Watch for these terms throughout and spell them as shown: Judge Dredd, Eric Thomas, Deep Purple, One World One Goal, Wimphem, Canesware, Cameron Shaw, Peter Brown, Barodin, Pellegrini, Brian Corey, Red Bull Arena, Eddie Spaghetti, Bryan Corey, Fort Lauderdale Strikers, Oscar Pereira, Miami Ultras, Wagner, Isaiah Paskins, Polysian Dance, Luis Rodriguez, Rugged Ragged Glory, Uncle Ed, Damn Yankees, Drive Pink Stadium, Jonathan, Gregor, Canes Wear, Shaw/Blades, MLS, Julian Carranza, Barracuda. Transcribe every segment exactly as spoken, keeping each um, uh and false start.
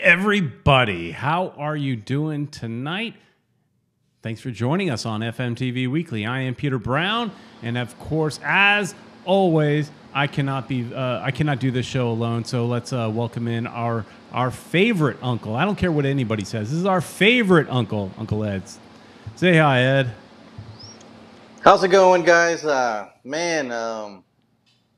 everybody. How are you doing tonight? Thanks for joining us on F M T V Weekly. I am Peter Brown, and of course, as always, I cannot be uh, I cannot do this show alone. So let's uh, welcome in our our favorite uncle. I don't care what anybody says. This is our favorite uncle, Uncle Ed. Say hi, Ed. How's it going, guys? Uh, man, um,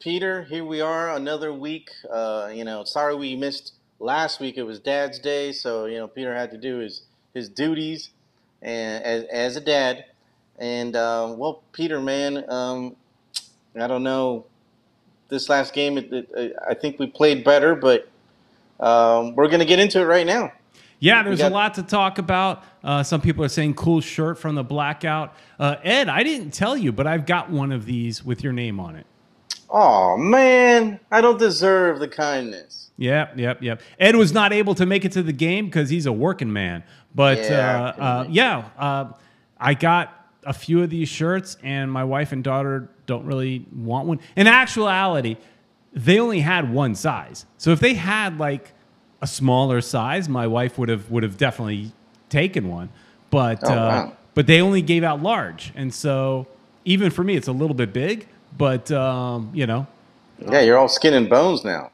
Peter, here we are, another week. Uh, you know, sorry we missed last week. It was Dad's Day, so you know Peter had to do his his duties and as as a dad. And uh, well, Peter, man, um, I don't know. This last game, it, it, I think we played better, but um, we're gonna get into it right now. Yeah, there's a lot to talk about. Uh, some people are saying cool shirt from the blackout. Uh, Ed, I didn't tell you, but I've got one of these with your name on it. Oh, man, I don't deserve the kindness. Yep, yep, yep. Ed was not able to make it to the game because he's a working man. But, yeah, uh, uh, yeah uh, I got a few of these shirts, and my wife and daughter don't really want one. In actuality, they only had one size. So if they had, like, a smaller size, my wife would have would have definitely taken one, but oh, wow. uh, but they only gave out large, and so even for me, it's a little bit big. But um, you know, yeah, you're all skin and bones now.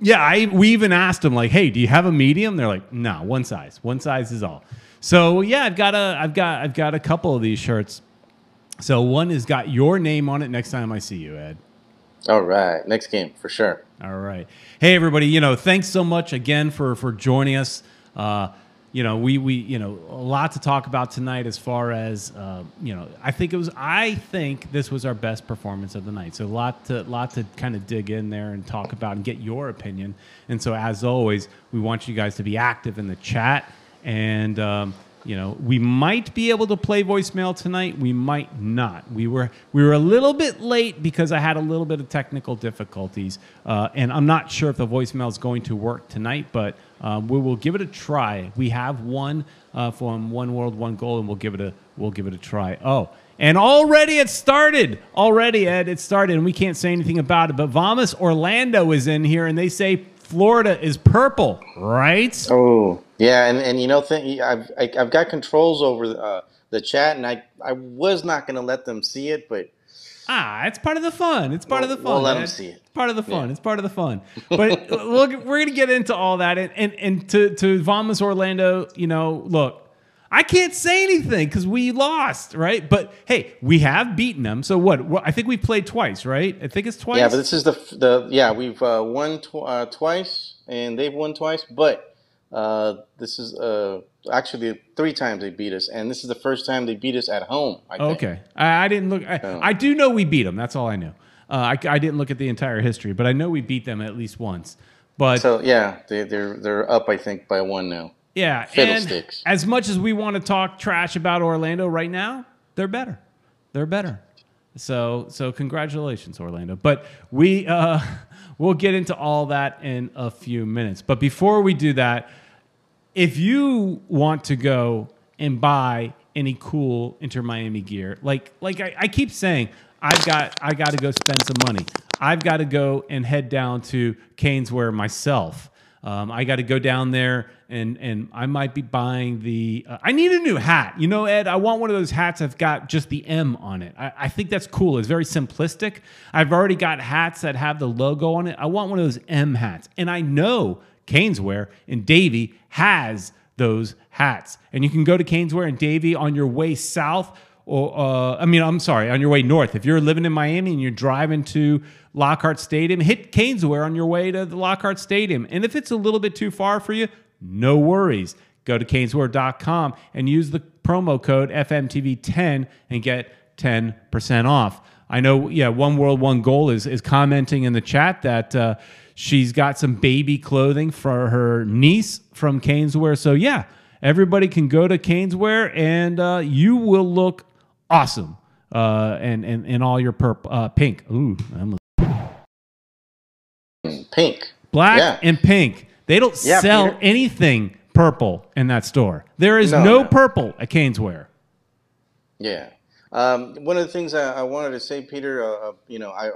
Yeah, I we even asked them like, hey, do you have a medium? They're like, no, one size, one size is all. So yeah, I've got a I've got I've got a couple of these shirts. So one has got your name on it. Next time I see you, Ed. All right, next game for sure. All right. Hey, everybody, you know, thanks so much again for, for joining us. Uh, you know, we, we, you know, a lot to talk about tonight as far as, uh, you know, I think it was, I think this was our best performance of the night. So a lot to, lot to kind of dig in there and talk about and get your opinion. And so as always, we want you guys to be active in the chat. And, um, you know, we might be able to play voicemail tonight. We might not. We were we were a little bit late because I had a little bit of technical difficulties, uh, and I'm not sure if the voicemail is going to work tonight. But um, we will give it a try. We have one uh, from One World One Goal, and we'll give it a we'll give it a try. Oh, and already it started. Already, Ed, it started, and we can't say anything about it. But Vamos Orlando is in here, and they say Florida is purple, right? Oh. Yeah, and, and you know, th I've I, I've got controls over uh, the chat, and I, I was not going to let them see it, but ah, it's part of the fun. It's part we'll, of the fun. We'll let man. them see it. It's part of the fun. Yeah. It's part of the fun. But look, we're going to get into all that, and and, and to to Vamos Orlando, you know, look, I can't say anything because we lost, right? But hey, we have beaten them. So what? I think we played twice, right? I think it's twice. Yeah, but this is the the yeah we've uh, won tw uh, twice, and they've won twice, but. Uh, this is uh, actually three times they beat us, and this is the first time they beat us at home. I think. Okay, I, I didn't look. I, so. I do know we beat them. That's all I knew. Uh, I, I didn't look at the entire history, but I know we beat them at least once. But so yeah, they, they're they're up, I think, by one now. Yeah, Fiddlesticks. And as much as we want to talk trash about Orlando right now, they're better. They're better. So so congratulations, Orlando. But we uh, we'll get into all that in a few minutes. But before we do that, if you want to go and buy any cool Inter Miami gear, like like I, I keep saying, I've got I got to go spend some money. I've got to go and head down to Canes Wear myself. Um, I got to go down there, and and I might be buying the. Uh, I need a new hat, you know, Ed. I want one of those hats that's got just the M on it. I, I think that's cool. It's very simplistic. I've already got hats that have the logo on it. I want one of those M hats, and I know Canesware and Davey has those hats. And you can go to Canesware and Davey on your way south, or uh, I mean, I'm sorry, on your way north. If you're living in Miami and you're driving to Lockhart Stadium, hit Canesware on your way to the Lockhart Stadium. And if it's a little bit too far for you, no worries. Go to canesware dot com and use the promo code F M T V ten and get ten percent off. I know, yeah, One World One Goal is, is commenting in the chat that uh, she's got some baby clothing for her niece from Canesware. So, yeah, everybody can go to Canesware, and uh, you will look awesome uh, and, and, and all your perp, uh, pink. Ooh, I'm Pink. Black yeah. and pink. They don't yeah, sell Peter. anything purple in that store. There is no, no, no. purple at Canesware. Yeah. Um, one of the things I, I wanted to say, Peter, uh, you know, I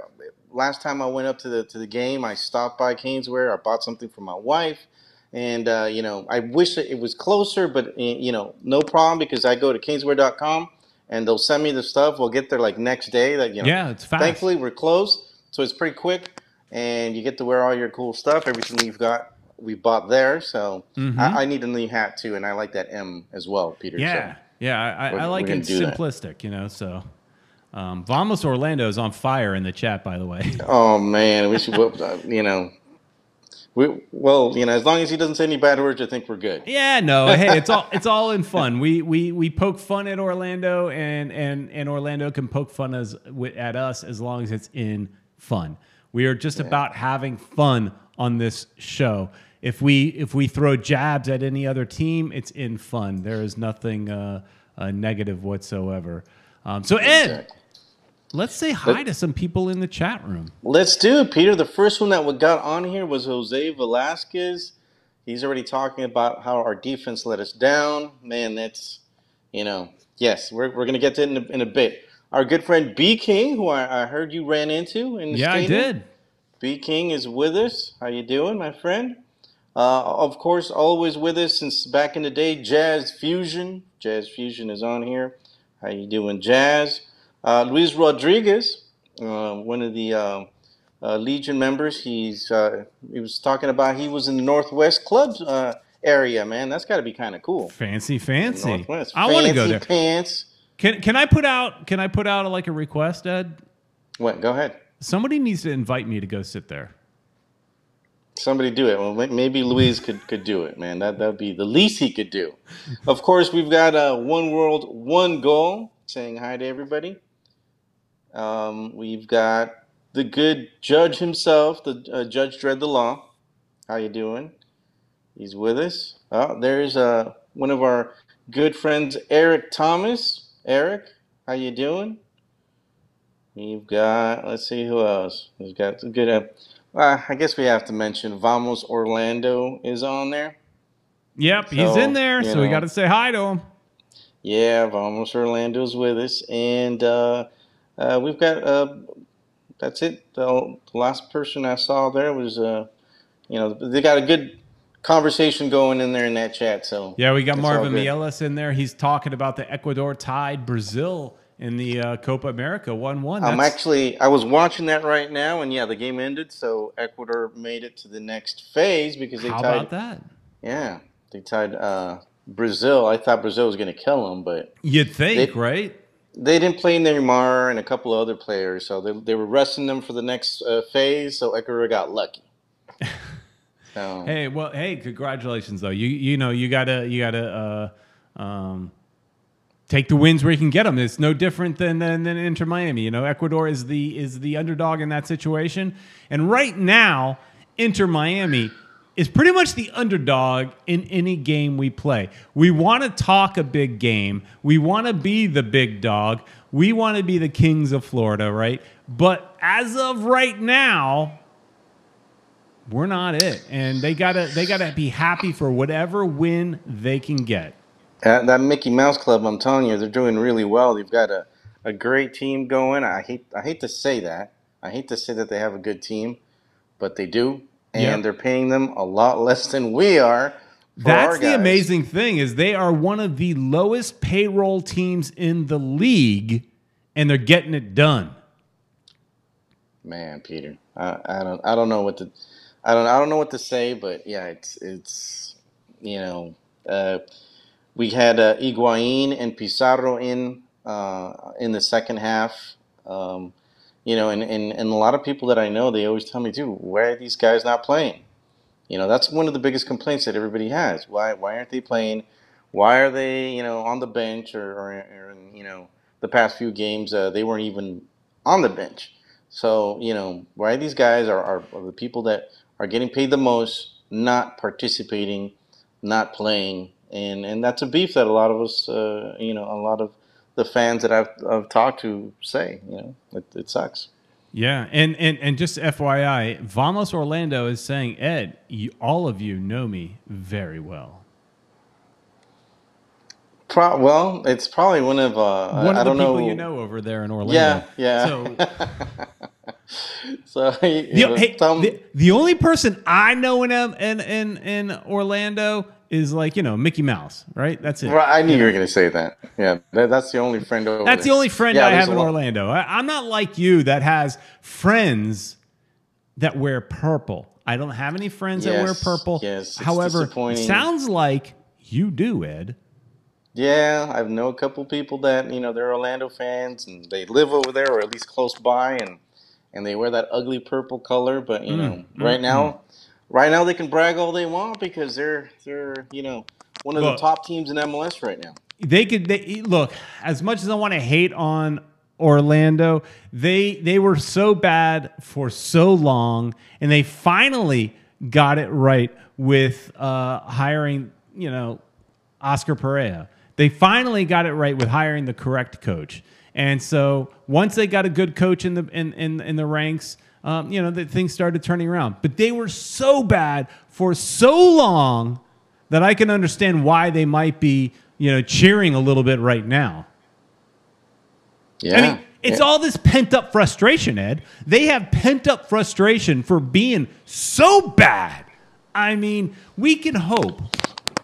last time I went up to the to the game, I stopped by Canesware. I bought something for my wife, And, uh, you know, I wish it was closer, but, you know, no problem, because I go to canes wear dot com and they'll send me the stuff. We'll get there like next day. Like, you know, yeah, it's fast. Thankfully, we're close, so it's pretty quick. And you get to wear all your cool stuff, everything you've got. We bought there, so mm-hmm. I, I need a new hat too, and I like that M as well, Peter. Yeah, so yeah, I, I like it simplistic, that. you know. So, um, Vamos Orlando is on fire in the chat, by the way. Oh man, we should, you know, we well, you know, as long as he doesn't say any bad words, I think we're good. Yeah, no, hey, it's all it's all in fun. We we we poke fun at Orlando, and and and Orlando can poke fun as at us as long as it's in fun. We are just yeah. about having fun on this show. If we if we throw jabs at any other team, it's in fun. There is nothing uh, uh, negative whatsoever. Um, so Ed, exactly. let's say hi let's, to some people in the chat room. Let's do it, Peter. The first one that we got on here was Jose Velasquez. He's already talking about how our defense let us down. Man, that's you know yes, we're we're gonna get to it in a, in a bit. Our good friend B. King, who I, I heard you ran into in the yeah, stadium. Yeah, I did. B. King is with us. How you doing, my friend? Uh, of course, always with us since back in the day, Jazz Fusion. Jazz Fusion is on here. How you doing, Jazz? Uh, Luis Rodriguez, uh, one of the uh, uh, Legion members. He's uh, he was talking about he was in the Northwest Club uh, area. Man, that's got to be kind of cool. Fancy, fancy. Northwest. I want to go there. Pants. Can can I put out can I put out a, like a request, Ed? What? Go ahead. Somebody needs to invite me to go sit there. Somebody do it. Well, maybe Louise could could do it, man. That that'd be the least he could do. Of course, we've got a uh, One World One Goal saying hi to everybody. Um, we've got the good judge himself, the uh, Judge Dredd the Law. How you doing? He's with us. Oh, there's uh one of our good friends, Eric Thomas. Eric, how you doing? You've got, let's see who else. We've got a good, uh, uh, I guess we have to mention Vamos Orlando is on there. Yep, so, he's in there, so know. we got to say hi to him. Yeah, Vamos Orlando's with us. And uh, uh, we've got, uh, that's it. The last person I saw there was, uh, you know, they got a good conversation going in there in that chat. So yeah, we got Marvin Mielis in there. He's talking about the Ecuador tied Brazil in the uh, Copa America one one. I'm actually I was watching that right now, and yeah, the game ended, so Ecuador made it to the next phase because they How tied. How about that? Yeah, they tied uh, Brazil. I thought Brazil was going to kill them, but you'd think, they, right? They didn't play Neymar and a couple of other players, so they they were resting them for the next uh, phase. So Ecuador got lucky. So. Hey, well, hey, congratulations though. You you know you gotta you gotta uh, um, take the wins where you can get them. It's no different than than, than Inter Miami. You know, Ecuador is the is the underdog in that situation, and right now, Inter Miami is pretty much the underdog in any game we play. We want to talk a big game. We want to be the big dog. We want to be the kings of Florida, right? But as of right now, we're not it, and they gotta they gotta be happy for whatever win they can get. That, that Mickey Mouse Club, I'm telling you, they're doing really well. They've got a, a great team going. I hate I hate to say that. I hate to say that they have a good team, but they do, and yep. they're paying them a lot less than we are. That's the amazing thing is they are one of the lowest payroll teams in the league, and they're getting it done. Man, Peter, I, I don't I don't know what to. I don't I don't know what to say, but yeah, it's it's you know uh, we had uh, Higuain and Pizarro in uh, in the second half, um, you know, and, and and a lot of people that I know, they always tell me, dude, why are these guys not playing? You know, that's one of the biggest complaints that everybody has. Why why aren't they playing? Why are they you know on the bench or, or, or you know the past few games uh, they weren't even on the bench? So you know why these guys are are, are the people that are getting paid the most, not participating, not playing, and and that's a beef that a lot of us, uh, you know, a lot of the fans that I've, I've talked to say, you know, it, it sucks. Yeah, and and and just F Y I, Vamos Orlando is saying, Ed, you, all of you know me very well. Pro well, it's probably one of uh, one of I the don't people know. you know over there in Orlando. Yeah, yeah. So So he, the, he hey, some... the, the only person I know in, in in in Orlando is like, you know, Mickey Mouse, right? That's it. Right, I knew you were going to say that. Yeah, that, that's the only friend over That's there. the only friend yeah, I have in Orlando. I, I'm not like you that has friends that wear purple. I don't have any friends yes, that wear purple. Yes, however, it sounds like you do, Ed. Yeah, I know a couple people that, you know, they're Orlando fans and they live over there or at least close by, and and they wear that ugly purple color. But, you mm, know, mm, right mm. now, right now they can brag all they want because they're they're you know one of look, the top teams in M L S right now. They could they, look as much as I want to hate on Orlando, they they were so bad for so long, and they finally got it right with uh, hiring you know Oscar Pereira. They finally got it right with hiring the correct coach. And so once they got a good coach in the in in, in the ranks, um, you know, the things started turning around. But they were so bad for so long that I can understand why they might be, you know, cheering a little bit right now. Yeah. I mean, it's yeah. all this pent-up frustration, Ed. They have pent-up frustration for being so bad. I mean, we can hope.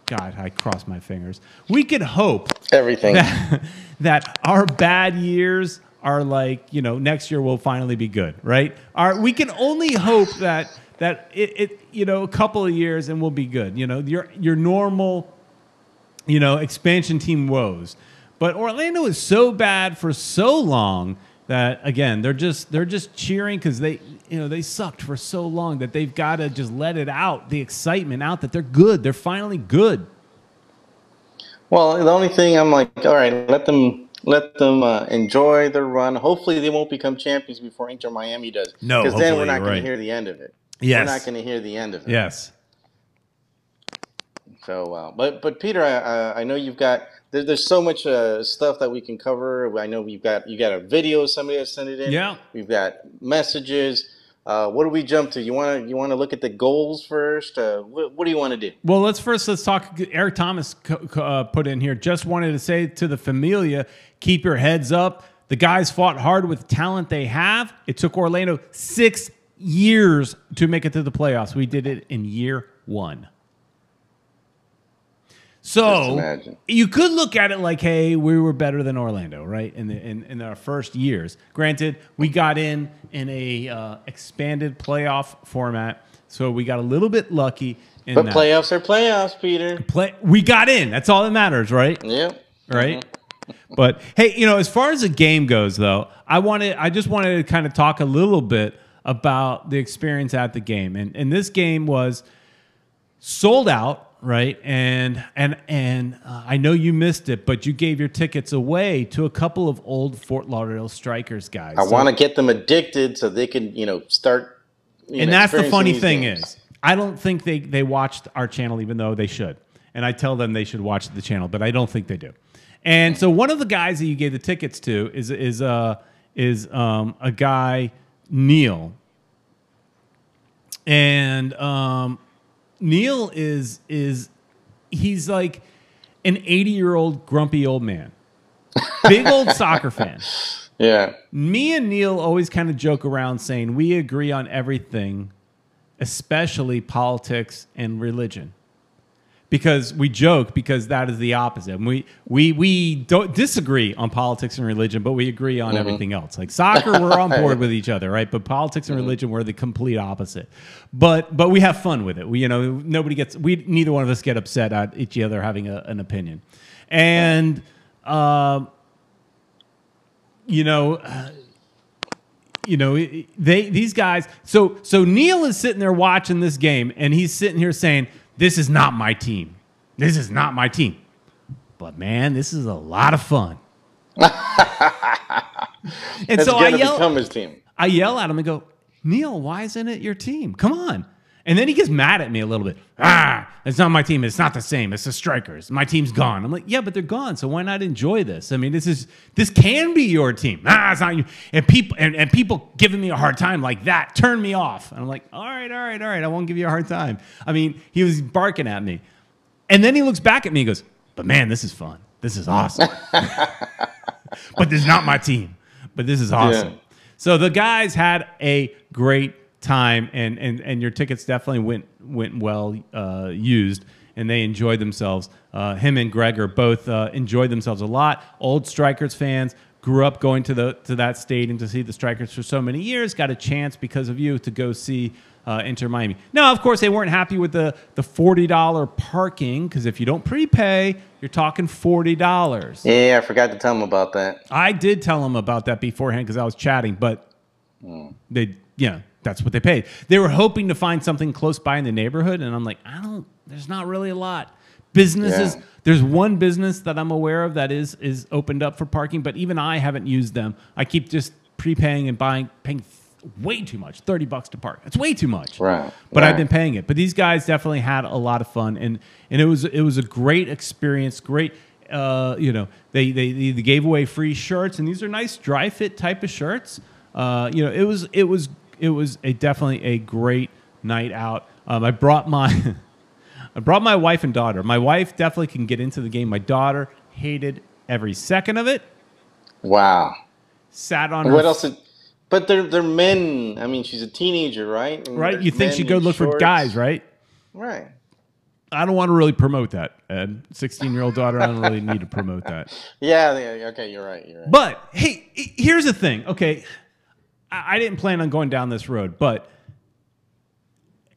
God, I cross my fingers. We could hope everything that, that our bad years are like, you know, next year will finally be good, right? Our, we can only hope that that it, it, you know, a couple of years and we'll be good. You know, your your normal, you know, expansion team woes, but Orlando is so bad for so long that again they're just they're just cheering because they you know they sucked for so long that they've got to just let it out, the excitement out that they're good, they're finally good. Well, the only thing I'm like, all right, let them let them uh, enjoy their run. Hopefully, they won't become champions before Inter Miami does. No, because then we're not going right. to hear the end of it. Yes, we're not going to hear the end of it. Yes. So, uh, but but Peter, I uh, I know you've got. There's so much uh, stuff that we can cover. I know we've got you got a video somebody has sent it in. Yeah, we've got messages. Uh, what do we jump to? You want to you want to look at the goals first? Uh, wh what do you want to do? Well, let's first let's talk. Eric Thomas uh, put in here. Just wanted to say to the familia, keep your heads up. The guys fought hard with talent they have. It took Orlando six years to make it to the playoffs. We did it in year one. So you could look at it like, hey, we were better than Orlando, right? In the in, in our first years, granted, we got in in a uh, expanded playoff format, so we got a little bit lucky. In but that. playoffs are playoffs, Peter. Play, we got in. That's all that matters, right? Yeah. Right. Mm-hmm. But hey, you know, as far as the game goes, though, I wanted, I just wanted to kind of talk a little bit about the experience at the game, and and this game was sold out. Right, and and and uh, I know you missed it, but you gave your tickets away to a couple of old Fort Lauderdale Strikers guys. I so, want to get them addicted so they can, you know, start. You and know, that's the funny thing games. is, I don't think they they watched our channel, even though they should. And I tell them they should watch the channel, but I don't think they do. And so one of the guys that you gave the tickets to is is uh is um a guy Neil. And um. Neil is is he's like an eighty year old grumpy old man, big old soccer fan. Yeah, me and Neil always kind of joke around saying we agree on everything, especially politics and religion, because we joke because that is the opposite. And we we we don't disagree on politics and religion, but we agree on mm-hmm. everything else. Like soccer, we're on board with each other, right? But politics and mm-hmm. religion, we're the complete opposite. But but we have fun with it. We you know nobody gets we neither one of us get upset at each other having a, an opinion, and uh, you know. Uh, You know, they these guys. So so Neil is sitting there watching this game, and he's sitting here saying, "This is not my team. This is not my team. But man, this is a lot of fun." And so I yell, his team. I yell at him and go, "Neil, why isn't it your team? Come on!" And then he gets mad at me a little bit. Ah, it's not my team. It's not the same. It's the Strikers. My team's gone. I'm like, yeah, but they're gone. So why not enjoy this? I mean, this is this can be your team. Ah, it's not you. And people and, and people giving me a hard time like that turn me off. And I'm like, all right, all right, all right. I won't give you a hard time. I mean, he was barking at me, and then he looks back at me and goes, "But man, this is fun. This is awesome." But this is not my team. But this is awesome. Yeah. So the guys had a great time, and and and your tickets definitely went went well uh, used, and they enjoyed themselves. Uh, him and Gregor both uh, enjoyed themselves a lot. Old Strikers fans, grew up going to the to that stadium to see the Strikers for so many years. Got a chance because of you to go see uh, Inter Miami. Now, of course, they weren't happy with the the forty dollar parking, because if you don't prepay, you're talking forty dollars. Yeah, I forgot to tell them about that. I did tell them about that beforehand because I was chatting, but mm. they yeah. That's what they paid. They were hoping to find something close by in the neighborhood, and I'm like, I don't. There's not really a lot. Businesses. Yeah. There's one business that I'm aware of that is is opened up for parking, but even I haven't used them. I keep just prepaying and buying, paying way too much. Thirty bucks to park. It's way too much. Right. But right. I've been paying it. But these guys definitely had a lot of fun, and and it was it was a great experience. Great. Uh, you know, they they they gave away free shirts, and these are nice dry fit type of shirts. Uh, you know, it was it was. It was a definitely a great night out. Um, I brought my, I brought my wife and daughter. My wife definitely can get into the game. My daughter hated every second of it. Wow. Sat on. What her else? Did, but they're they're men. I mean, she's a teenager, right? And right. You think she'd go look shorts. for guys, right? Right. I don't want to really promote that, Ed. sixteen-year-old daughter, I don't really need to promote that. Yeah. Okay, you're right. You're right. But hey, here's the thing. Okay. I didn't plan on going down this road, but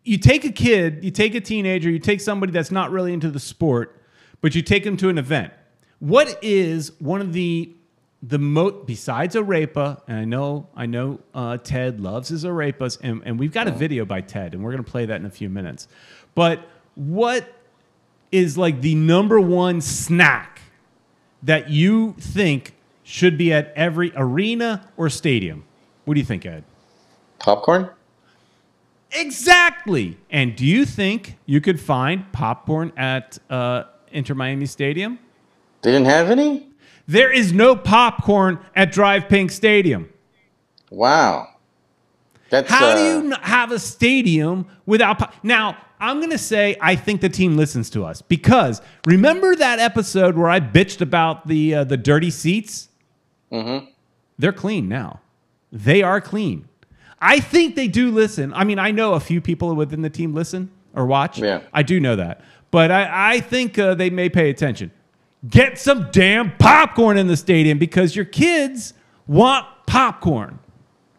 you take a kid, you take a teenager, you take somebody that's not really into the sport, but you take them to an event. What is one of the the most, besides arepa, and I know I know uh, Ted loves his arepas, and, and we've got a video by Ted, and we're going to play that in a few minutes. But what is like the number one snack that you think should be at every arena or stadium? What do you think, Ed? Popcorn? Exactly. And do you think you could find popcorn at uh, Inter Miami Stadium? They didn't have any? There is no popcorn at Drive Pink Stadium. Wow. That's, how uh... do you have a stadium without pop? Now, I'm going to say I think the team listens to us, because remember that episode where I bitched about the, uh, the dirty seats? Mm-hmm. They're clean now. They are clean. I think they do listen. I mean, I know a few people within the team listen or watch. Yeah. I do know that. But I, I think uh, they may pay attention. Get some damn popcorn in the stadium, because your kids want popcorn.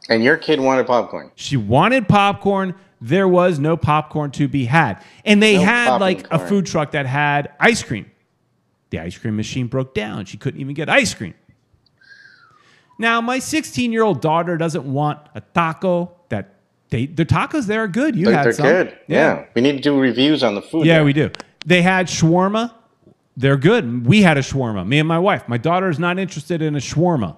And your kid wanted popcorn. She wanted popcorn. There was no popcorn to be had. And they no had like corn. a food truck that had ice cream. The ice cream machine broke down. She couldn't even get ice cream. Now, my sixteen-year-old daughter doesn't want a taco. That they, the tacos there are good. You had some. They're good. Yeah. yeah. We need to do reviews on the food. Yeah, there. we do. They had shawarma. They're good. We had a shawarma, me and my wife. My daughter is not interested in a shawarma.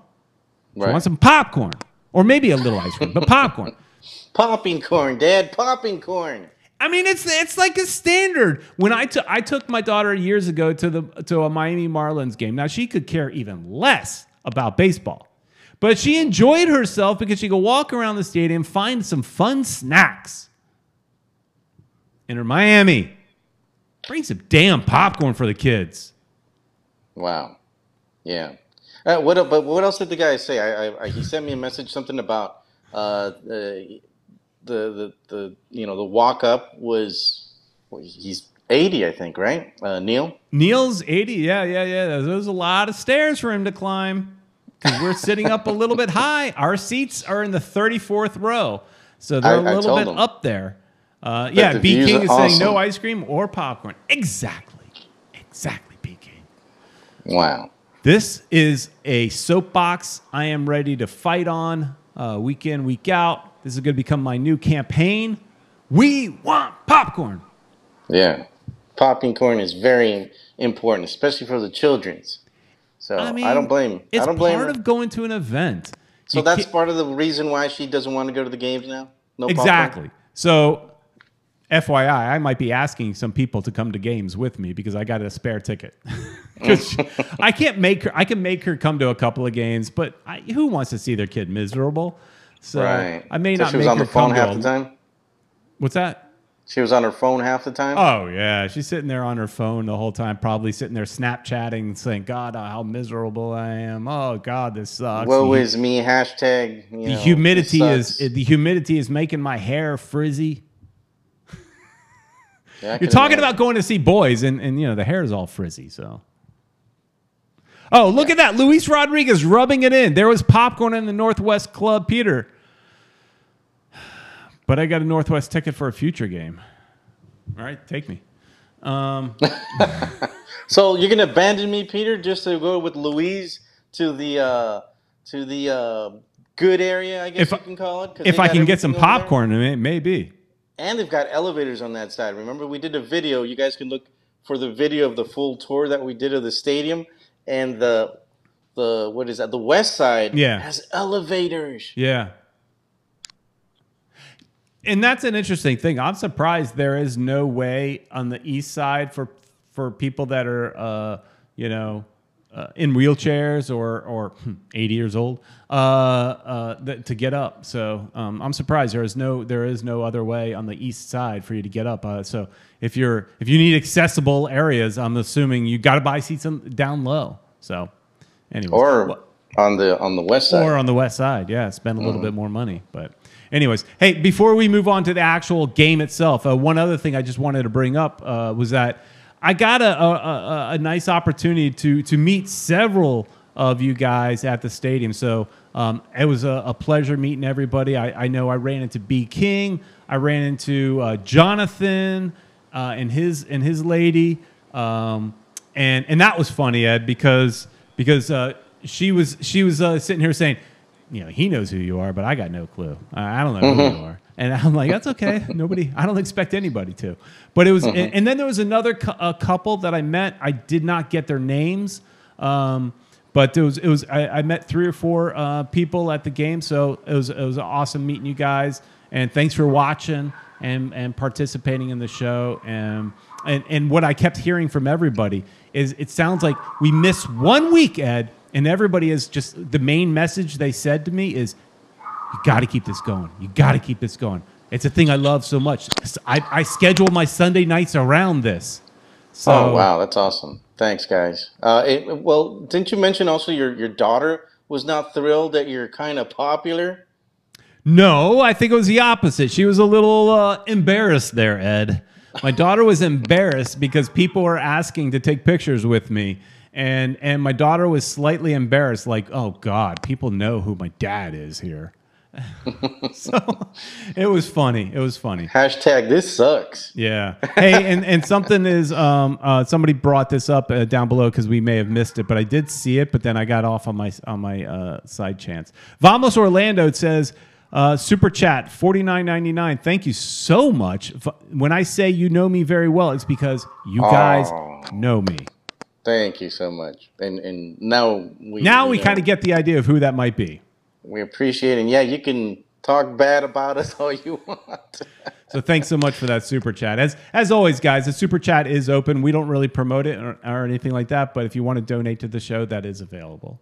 Right. She wants some popcorn, or maybe a little ice cream, but popcorn. Popping corn, Dad. Popping corn. I mean, it's it's like a standard. When I took I took my daughter years ago to the to a Miami Marlins game. Now, she could care even less about baseball. But she enjoyed herself because she could walk around the stadium, find some fun snacks. Enter Miami. Bring some damn popcorn for the kids. Wow. Yeah. Uh, what? But what else did the guy say? I, I, I, he sent me a message, something about uh, the, the the you know the walk up was he's eighty, I think, right? Uh, Neil. Neil's eighty. Yeah, yeah, yeah. There's a lot of stairs for him to climb. We're sitting up a little bit high. Our seats are in the thirty-fourth row, so they're I, a little bit them. up there. Uh, yeah, the B. King is awesome. saying no ice cream or popcorn. Exactly. Exactly, B. King. Wow. This is a soapbox I am ready to fight on uh, week in, week out. This is going to become my new campaign. We want popcorn. Yeah. Popping corn is very important, especially for the children's. So I, mean, I don't blame. It's I don't blame part her. of going to an event. So you that's part of the reason why she doesn't want to go to the games now? No exactly. Popcorn? So F Y I, I might be asking some people to come to games with me because I got a spare ticket. I can't make her. I can make her come to a couple of games, but I, who wants to see their kid miserable? So right. I may so not she was make on her the phone half the time. What's that? She was on her phone half the time? Oh, yeah. She's sitting there on her phone the whole time, probably sitting there Snapchatting, saying, God, uh, how miserable I am. Oh, God, this sucks. Woe the, is me. Hashtag, you the know, humidity is The humidity is making my hair frizzy. Yeah, you're talking about going to see boys, and, and you know the hair is all frizzy. So, oh, look yeah. at that. Luis Rodriguez rubbing it in. There was popcorn in the Northwest Club, Peter. But I got a Northwest ticket for a future game. All right, take me. Um. So you're gonna abandon me, Peter, just to go with Louise to the uh, to the uh, good area, I guess if, you can call it. If I can get some popcorn, in it maybe. And they've got elevators on that side. Remember, we did a video. You guys can look for the video of the full tour that we did of the stadium and the the what is that? The west side yeah. has elevators. Yeah. And that's an interesting thing. I'm surprised there is no way on the east side for for people that are, uh, you know, uh, in wheelchairs or or eighty years old uh, uh, that, to get up. So um, I'm surprised there is no there is no other way on the east side for you to get up. Uh, so if you're if you need accessible areas, I'm assuming you got to buy seats down low. So anyway, or on the on the west side, or on the west side, yeah, spend a little mm. bit more money, but. Anyways, hey, before we move on to the actual game itself, uh, one other thing I just wanted to bring up uh, was that I got a, a, a nice opportunity to to meet several of you guys at the stadium. So um, it was a, a pleasure meeting everybody. I, I know I ran into B. King, I ran into uh, Jonathan uh, and his and his lady, um, and and that was funny, Ed, because because uh, she was she was uh, sitting here saying, you know, he knows who you are, but I got no clue. I don't know who mm-hmm. you are. And I'm like, that's okay. Nobody, I don't expect anybody to. But it was, mm-hmm. and, and then there was another cu a couple that I met. I did not get their names, um, but it was, it was. I, I met three or four uh, people at the game, so it was, it was awesome meeting you guys. And thanks for watching and and participating in the show. And and and what I kept hearing from everybody is, it sounds like we missed one week, Ed. And everybody is just, the main message they said to me is, you got to keep this going. You got to keep this going. It's a thing I love so much. I, I schedule my Sunday nights around this. So, oh, wow. That's awesome. Thanks, guys. Uh, it, well, didn't you mention also your, your daughter was not thrilled that you're kind of popular? No, I think it was the opposite. She was a little uh, embarrassed there, Ed. My daughter was embarrassed because people were asking to take pictures with me. And and my daughter was slightly embarrassed, like, oh, God, people know who my dad is here. So it was funny. It was funny. Hashtag this sucks. Yeah. Hey, and, and something is, um, uh, somebody brought this up uh, down below because we may have missed it, but I did see it, but then I got off on my, on my uh, side chance. Vamos Orlando says, uh, super chat, forty-nine ninety-nine. Thank you so much. When I say you know me very well, it's because you guys oh. know me. Thank you so much. And and now we now we, we kind of get the idea of who that might be. We appreciate it. And yeah, you can talk bad about us all you want. So thanks so much for that super chat. As as always, guys, the super chat is open. We don't really promote it or, or anything like that, but if you want to donate to the show, that is available.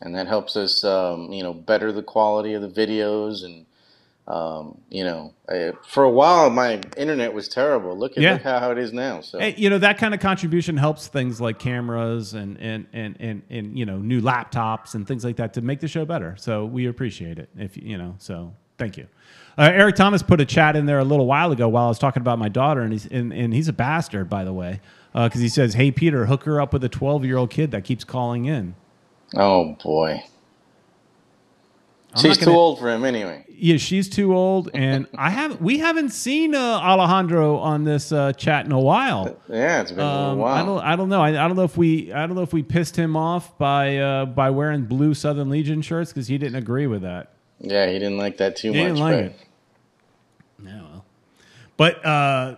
And that helps us, um, you know, better the quality of the videos. And Um, you know, I, for a while my internet was terrible. Look at yeah. look how, how it is now. So and, you know, that kind of contribution helps things like cameras and and, and and and you know, new laptops and things like that to make the show better. So we appreciate it. If you know, so thank you. Uh, Eric Thomas put a chat in there a little while ago while I was talking about my daughter, and he's and, and he's a bastard, by the way, because uh, he says, "Hey Peter, hook her up with a twelve-year-old kid that keeps calling in." Oh boy. I'm she's gonna, too old for him anyway. Yeah, she's too old, and I haven't. We haven't seen uh, Alejandro on this uh, chat in a while. Yeah, it's been um, a little while. I don't. I don't know. I, I don't know if we. I don't know if we pissed him off by uh, by wearing blue Southern Legion shirts because he didn't agree with that. Yeah, he didn't like that too he much. He didn't like but. it. Yeah, well, but uh,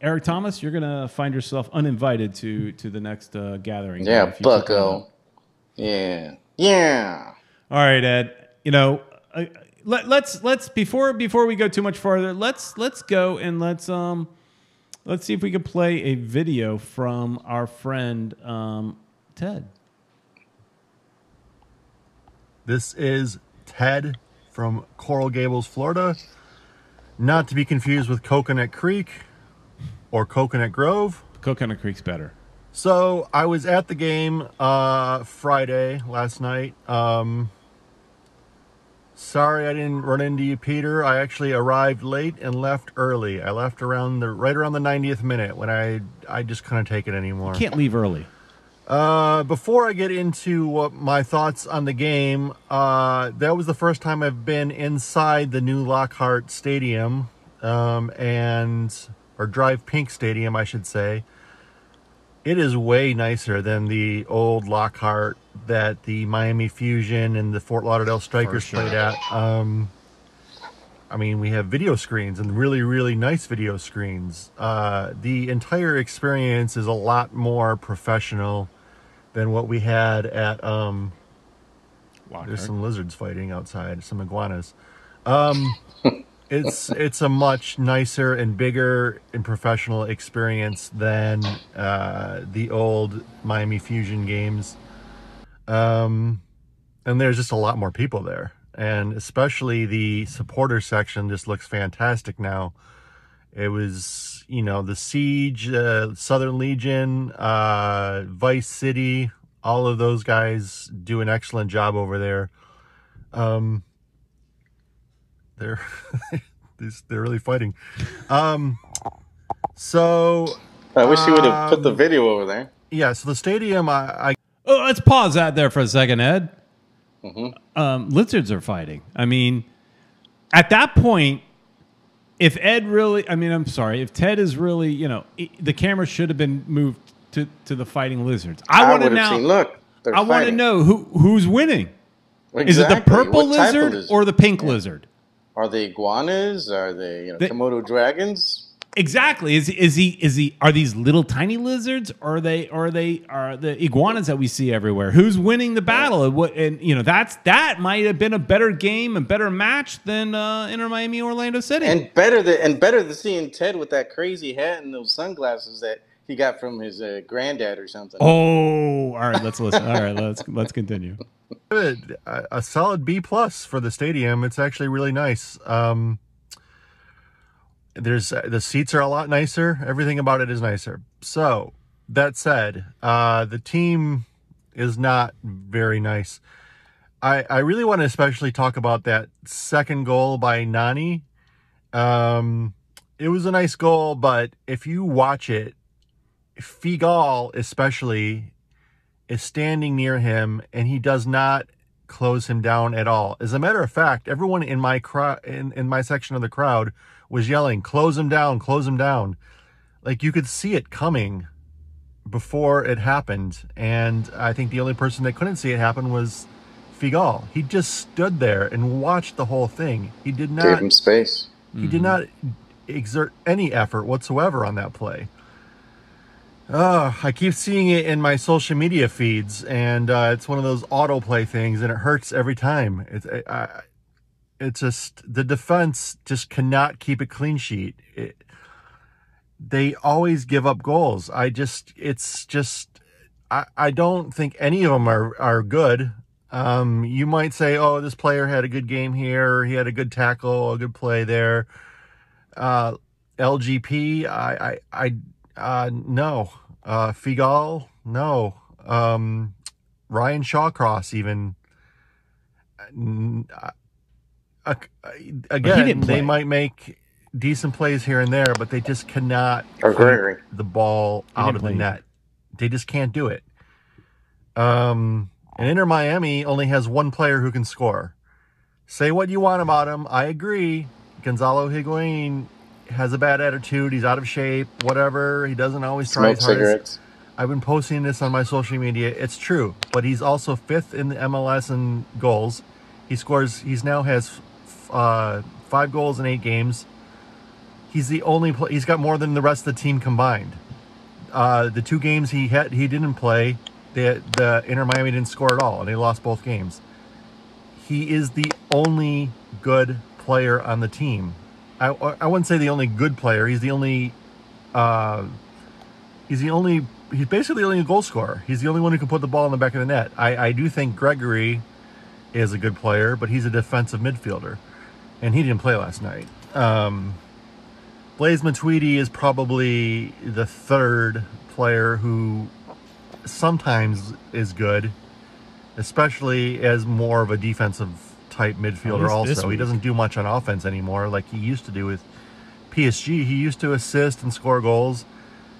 Eric Thomas, you're gonna find yourself uninvited to to the next uh, gathering. Yeah, bucko. Yeah, yeah. All right, Ed. You know, uh, let, let's let's before before we go too much farther, let's let's go and let's um let's see if we can play a video from our friend um, Ted. This is Ted from Coral Gables, Florida. Not to be confused with Coconut Creek or Coconut Grove. Coconut Creek's better. So I was at the game uh, Friday last night. Um, sorry I didn't run into you, Peter. I actually arrived late and left early. I left around the right around the ninetieth minute when I I just couldn't take it anymore. You can't leave early. Uh, before I get into what my thoughts on the game, uh, that was the first time I've been inside the new Lockhart Stadium, um, and or Drive Pink Stadium, I should say. It is way nicer than the old Lockhart that the Miami Fusion and the Fort Lauderdale Strikers sure. played at. Um, I mean, we have video screens and really, really nice video screens. Uh, the entire experience is a lot more professional than what we had at, um, there's some lizards fighting outside, some iguanas. Um, it's, it's a much nicer and bigger and professional experience than, uh, the old Miami Fusion games. Um, and there's just a lot more people there. And especially the supporter section just looks fantastic now. It was, you know, the Siege, uh, Southern Legion, uh, Vice City, all of those guys do an excellent job over there. Um, they're, they're really fighting. Um, so... I wish um, you would have put the video over there. Yeah, so the stadium, I... I... Oh, let's pause that there for a second, Ed. Mm-hmm. um, lizards are fighting. I mean, at that point, if Ed really, I mean, I'm sorry, if Ted is really, you know, the camera should have been moved to, to the fighting lizards. I, I want to now, seen, look, I want to know who who's winning. Exactly. Is it the purple lizard, lizard or the pink yeah. lizard? Are they iguanas? Are they you know, the, Komodo dragons? Exactly. Is is he is he are these little tiny lizards? Or are they are they are the iguanas that we see everywhere? Who's winning the battle? And what and you know that's that might have been a better game and better match than uh, Inter Miami Orlando City. And better than and better than seeing Ted with that crazy hat and those sunglasses that he got from his uh, granddad or something. Oh, all right. Let's listen. All right, let's let's continue. Good, a solid B plus for the stadium. It's actually really nice. Um, There's the seats are a lot nicer. Everything about it is nicer. So that said, uh, the team is not very nice. I, I really want to especially talk about that second goal by Nani. Um, it was a nice goal, but if you watch it, Figal especially is standing near him and he does not close him down at all. As a matter of fact, everyone in my crowd, in, in my section of the crowd was yelling, close him down, close him down. Like, you could see it coming before it happened. And I think the only person that couldn't see it happen was Figal. He just stood there and watched the whole thing. He did not... Gave him space. He mm-hmm. did not exert any effort whatsoever on that play. Uh, I keep seeing it in my social media feeds, and uh, it's one of those autoplay things, and it hurts every time. It's... I, I, It's just, the defense just cannot keep a clean sheet. It, they always give up goals. I just, it's just, I, I don't think any of them are, are good. Um, you might say, oh, this player had a good game here. Or he had a good tackle, a good play there. Uh, L G P, I, I, I uh, no. Uh, Figal, no. Um, Ryan Shawcross, even. I, Uh, again, they might make decent plays here and there, but they just cannot get the ball out of the net. They just can't do it. Um, and Inter Miami only has one player who can score. Say what you want about him. I agree. Gonzalo Higuain has a bad attitude. He's out of shape, whatever. He doesn't always try his hardest. I've been posting this on my social media. It's true, but he's also fifth in the M L S in goals. He scores. He's now has... Uh, five goals in eight games. He's the only play. He's got more than the rest of the team combined. Uh, the two games he had, he didn't play. The the Inter Miami didn't score at all, and they lost both games. He is the only good player on the team. I I wouldn't say the only good player. He's the only. Uh, he's the only. He's basically the only goal scorer. He's the only one who can put the ball in the back of the net. I I do think Gregory is a good player, but he's a defensive midfielder. And he didn't play last night. Um, Blaise Matuidi is probably the third player who sometimes is good, especially as more of a defensive type midfielder. Oh, also, he doesn't do much on offense anymore like he used to do with P S G. He used to assist and score goals.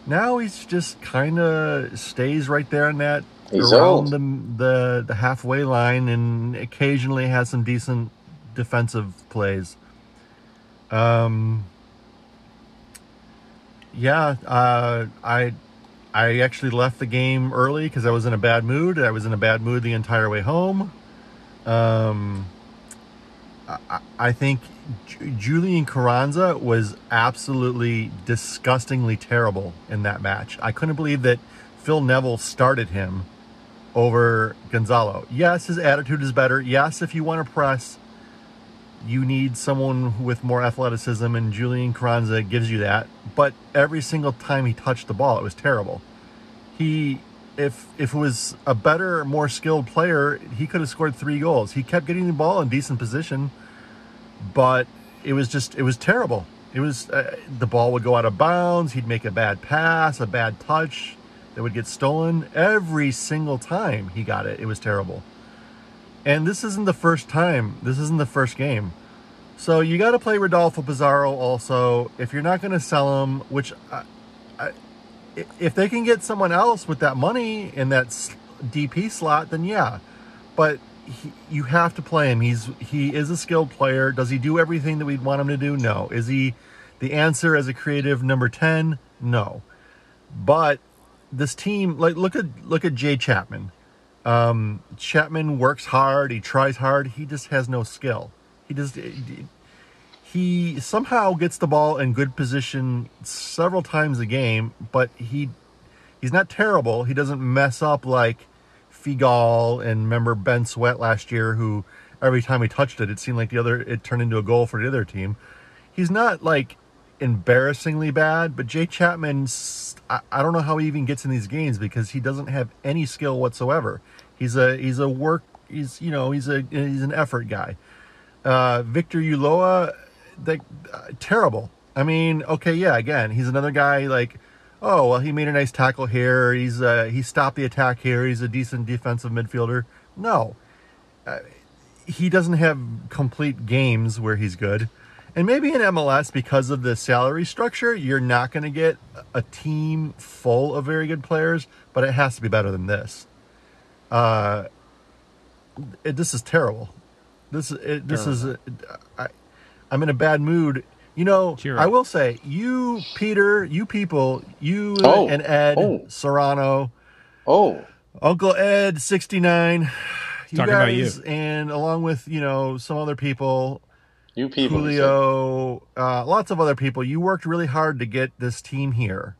Now he's just kind of stays right there in that he's around the, the the halfway line and occasionally has some decent defensive plays. Um. Yeah, uh, I I actually left the game early because I was in a bad mood. I was in a bad mood the entire way home. Um, I, I think J- Julian Carranza was absolutely disgustingly terrible in that match. I couldn't believe that Phil Neville started him over Gonzalo. Yes, his attitude is better. Yes, if you want to press, you need someone with more athleticism, and Julian Carranza gives you that. But every single time he touched the ball, it was terrible. He, if if it was a better, more skilled player, he could have scored three goals. He kept getting the ball in decent position, but it was just, it was terrible. It was, uh, the ball would go out of bounds. He'd make a bad pass, a bad touch that would get stolen. Every single time he got it, it was terrible. And this isn't the first time. This isn't the first game. So you got to play Rodolfo Pizarro also. If you're not going to sell him, which I, I, if they can get someone else with that money in that D P slot, then yeah. But he, you have to play him. He's he is a skilled player. Does he do everything that we'd want him to do? No. Is he the answer as a creative number ten? No. But this team, like look at look at Jay Chapman. Um, Chapman works hard. He tries hard. He just has no skill. He just, he somehow gets the ball in good position several times a game, but he, he's not terrible. He doesn't mess up like Figal and remember Ben Sweat last year, who every time he touched it, it seemed like the other, it turned into a goal for the other team. He's not like embarrassingly bad, but Jay Chapman, I, I don't know how he even gets in these games because he doesn't have any skill whatsoever. He's a he's a work he's you know he's a he's an effort guy. Uh, Victor Ulloa, that uh, terrible. I mean, okay, yeah, again, he's another guy like, oh well, he made a nice tackle here. He's uh, he stopped the attack here. He's a decent defensive midfielder. No, uh, he doesn't have complete games where he's good. And maybe in M L S, because of the salary structure, you're not going to get a team full of very good players, but it has to be better than this. Uh, it, this is terrible. This it, this uh, is a, I, I'm in a bad mood. You know, I will say, you, Peter, you people, you oh, and Ed, oh. Serrano, oh, Uncle Ed, sixty-nine, you Talking guys, about you. And along with, you know, some other people, You people, Julio, uh, lots of other people. You worked really hard to get this team here.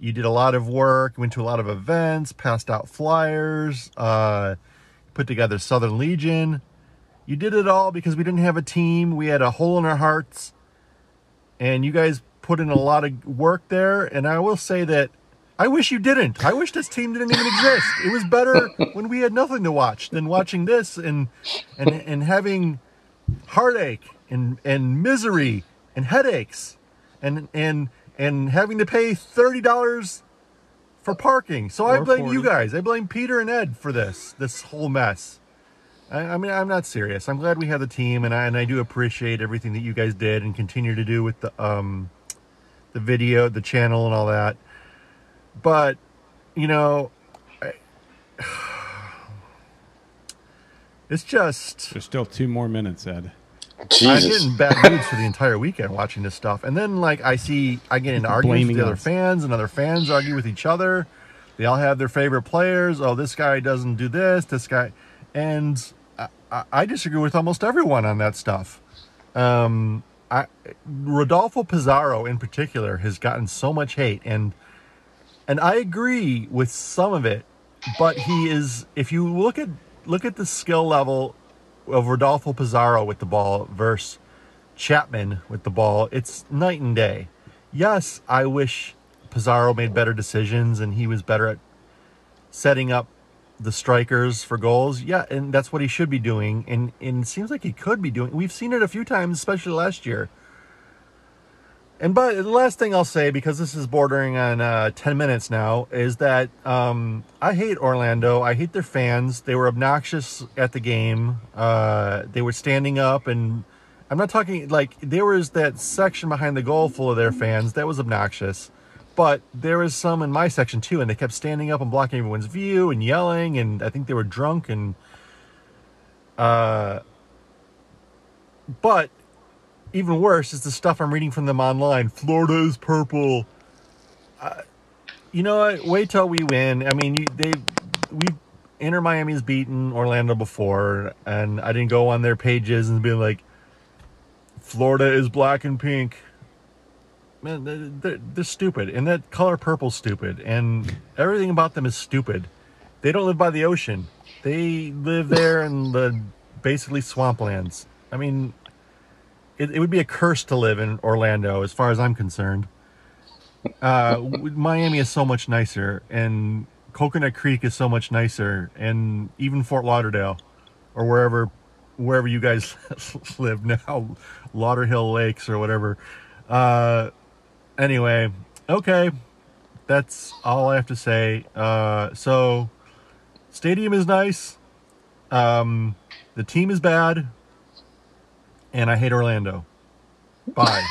You did a lot of work, went to a lot of events, passed out flyers, uh, put together Southern Legion. You did it all because we didn't have a team. We had a hole in our hearts. And you guys put in a lot of work there. And I will say that I wish you didn't. I wish this team didn't even exist. It was better when we had nothing to watch than watching this and and, and having heartache and and misery and headaches and and and having to pay thirty dollars for parking. So I blame forty. You guys. I blame Peter and Ed for this this whole mess. I, I mean, I'm not serious. I'm glad we have the team, and I and I do appreciate everything that you guys did and continue to do with the um the video, the channel, and all that. But you know, I, it's just there's still two more minutes, Ed. Jesus. I get in bad moods for the entire weekend watching this stuff. And then, like, I see, I get into arguments with the other fans, and other fans argue with each other. They all have their favorite players. Oh, this guy doesn't do this, this guy. And I, I disagree with almost everyone on that stuff. Um, I, Rodolfo Pizarro, in particular, has gotten so much hate. And, and I agree with some of it. But he is, if you look at look at the skill level of Rodolfo Pizarro with the ball versus Chapman with the ball, it's night and day. Yes, I wish Pizarro made better decisions and he was better at setting up the strikers for goals. Yeah, and that's what he should be doing. And, and it seems like he could be doing. We've seen it a few times, especially last year, And but the last thing I'll say, because this is bordering on uh, ten minutes now, is that um, I hate Orlando. I hate their fans. They were obnoxious at the game. Uh, they were standing up, and I'm not talking, like, there was that section behind the goal full of their fans. That was obnoxious. But there was some in my section, too, and they kept standing up and blocking everyone's view and yelling, and I think they were drunk. And uh, but... even worse is the stuff I'm reading from them online. Florida is purple. Uh, you know what? Wait till we win. I mean, you, they, we, Inter Miami's beaten Orlando before, and I didn't go on their pages and be like, Florida is black and pink. Man, they're, they're, they're stupid, and that color purple's stupid, and everything about them is stupid. They don't live by the ocean. They live there in the basically swamplands. I mean... It, it would be a curse to live in Orlando, as far as I'm concerned. Uh, Miami is so much nicer, and Coconut Creek is so much nicer, and even Fort Lauderdale, or wherever wherever you guys live now, Lauderhill Lakes or whatever. Uh, anyway, okay, that's all I have to say. Uh, so, stadium is nice. Um, the team is bad. And I hate Orlando. Bye.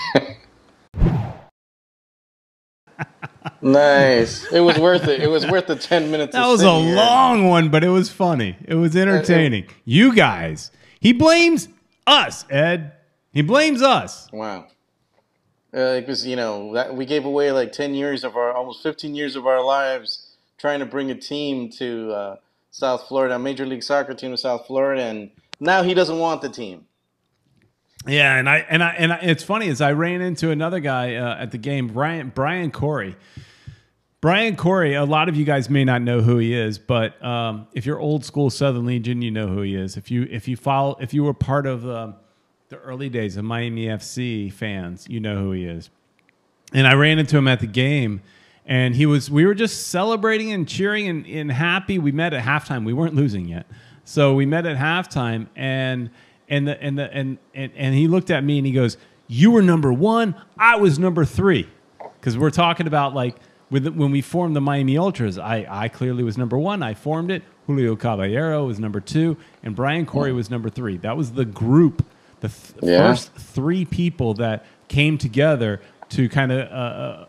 Nice. It was worth it. It was worth the ten minutes. That was a here. long one, but it was funny. It was entertaining. It, it, you guys. He blames us, Ed. He blames us. Wow. Because, uh, you know, that, we gave away like ten years of our, almost fifteen years of our lives trying to bring a team to uh, South Florida, a Major League Soccer team to South Florida, and now he doesn't want the team. Yeah, and I and I and I, it's funny is I ran into another guy uh, at the game, Brian Brian Corey. Brian Corey. A lot of you guys may not know who he is, but um, if you're old school Southern Legion, you know who he is. If you if you follow if you were part of uh, the early days of Miami F C fans, you know who he is. And I ran into him at the game, and he was we were just celebrating and cheering and, and happy. We met at halftime. We weren't losing yet, so we met at halftime and. And the and the and, and and he looked at me and he goes, "You were number one, I was number three," because we're talking about like with the, when we formed the Miami Ultras, I I clearly was number one. I formed it. Julio Caballero was number two, and Brian Corey was number three. That was the group, the th yeah. first three people that came together to kind of uh,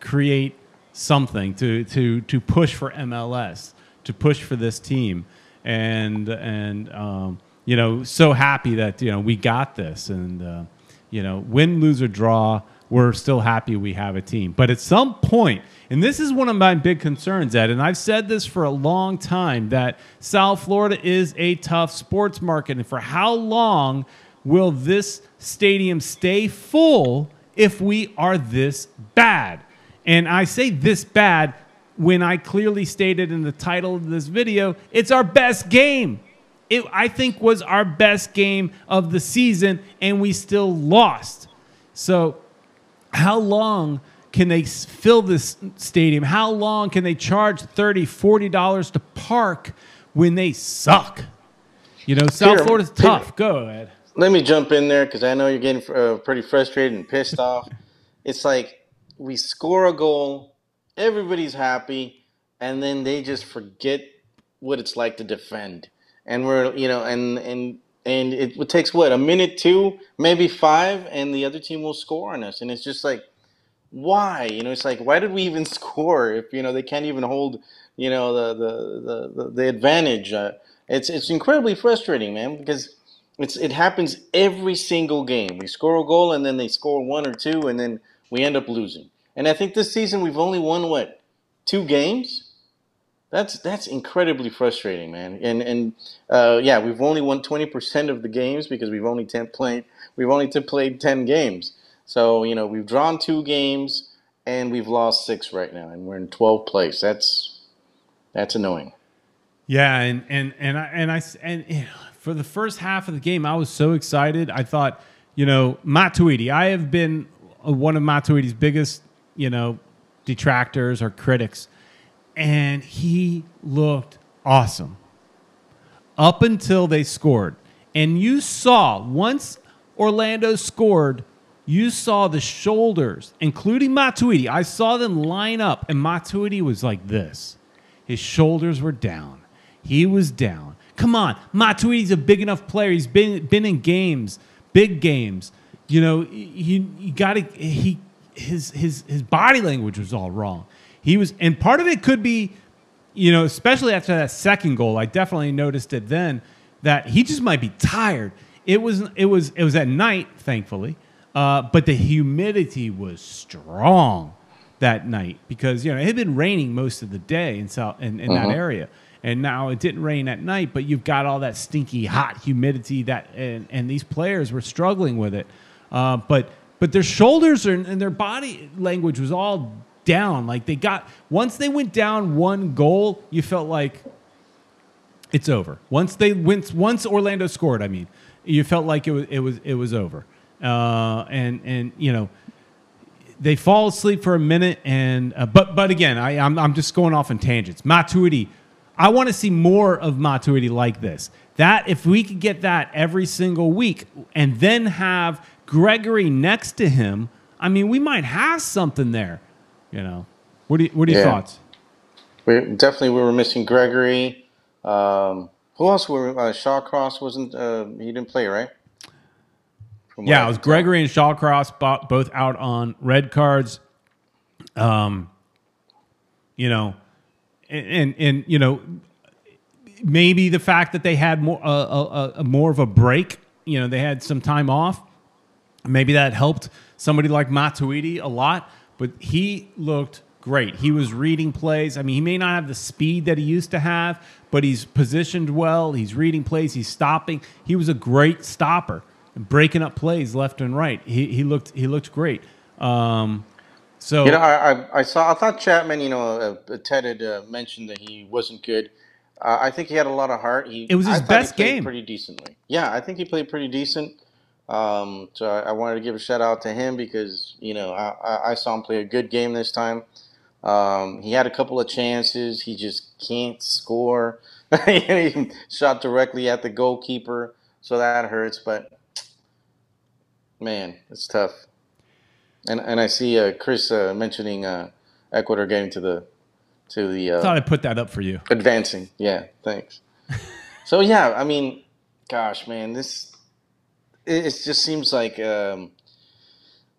create something to to to push for M L S, to push for this team, and and. Um, You know, so happy that, you know, we got this. And, uh, you know, win, lose, or draw, we're still happy we have a team. But at some point, and this is one of my big concerns, Ed, and I've said this for a long time, that South Florida is a tough sports market. And for how long will this stadium stay full if we are this bad? And I say this bad when I clearly stated in the title of this video, it's our best game. It, I think, was our best game of the season, and we still lost. So how long can they fill this stadium? How long can they charge thirty dollars, forty dollars to park when they suck? You know, Peter, South Florida's tough. Peter, Go ahead. Let me jump in there because I know you're getting uh, pretty frustrated and pissed off. It's like we score a goal, everybody's happy, and then they just forget what it's like to defend. And we're, you know, and and and it takes what, a minute, two, maybe five, and the other team will score on us. And it's just like, why? You know, it's like, why did we even score if you know they can't even hold, you know, the the the, the advantage? Uh, it's it's incredibly frustrating, man, because it's it happens every single game. We score a goal, and then they score one or two, and then we end up losing. And I think this season we've only won what, two games. That's that's incredibly frustrating, man. And and uh, yeah, we've only won twenty percent of the games because we've only played we've only played ten games. So you know we've drawn two games and we've lost six right now, and we're in twelfth place. That's that's annoying. Yeah, and and and I and I and you know, for the first half of the game, I was so excited. I thought, you know, Matuidi. I have been one of Matuidi's biggest, you know, detractors or critics. And he looked awesome up until they scored. And you saw once Orlando scored, you saw the shoulders, including Matuidi. I saw them line up, and Matuidi was like this. His shoulders were down. He was down. Come on, Matuidi's a big enough player. He's been been in games, big games. You know, he, he got to he his his his body language was all wrong. He was, and part of it could be, you know, especially after that second goal. I definitely noticed it then that he just might be tired. It was it was it was at night, thankfully, uh, but the humidity was strong that night because you know it had been raining most of the day in South in, in uh-huh. that area. And now it didn't rain at night, but you've got all that stinky, hot humidity that, and, and these players were struggling with it. Uh, but but their shoulders are, and their body language was all down. Like they got once they went down one goal, you felt like it's over. Once they went, once Orlando scored, I mean, you felt like it was it was it was over. Uh, and and you know. They fall asleep for a minute, and uh, but but again, I I'm, I'm just going off on tangents. Matuidi. I want to see more of Matuidi like this. That if we could get that every single week and then have Gregory next to him, I mean, we might have something there. You know, what do you, what are yeah. your thoughts? We definitely we were missing Gregory. Um, who else were uh, Shawcross wasn't uh, he didn't play right? From yeah, it was Gregory and Shawcross both out on red cards. Um, you know. And, and and you know, maybe the fact that they had more uh, a, a more of a break, you know, they had some time off. Maybe that helped somebody like Matuidi a lot. But he looked great. He was reading plays. I mean, he may not have the speed that he used to have, but he's positioned well. He's reading plays. He's stopping. He was a great stopper, breaking up plays left and right. He he looked he looked great. Um, So, you know, I, I I saw I thought Chapman, you know, uh, Ted had uh, mentioned that he wasn't good. Uh, I think he had a lot of heart. He it was his I best he game, pretty decently. Yeah, I think he played pretty decent. Um, so I, I wanted to give a shout out to him because you know I, I saw him play a good game this time. Um, he had a couple of chances. He just can't score. He shot directly at the goalkeeper, so that hurts. But man, it's tough. And and I see uh, Chris uh, mentioning uh, Ecuador getting to the to the. Uh, I thought I'd put that up for you. Advancing, yeah, thanks. So yeah, I mean, gosh, man, this it, it just seems like um,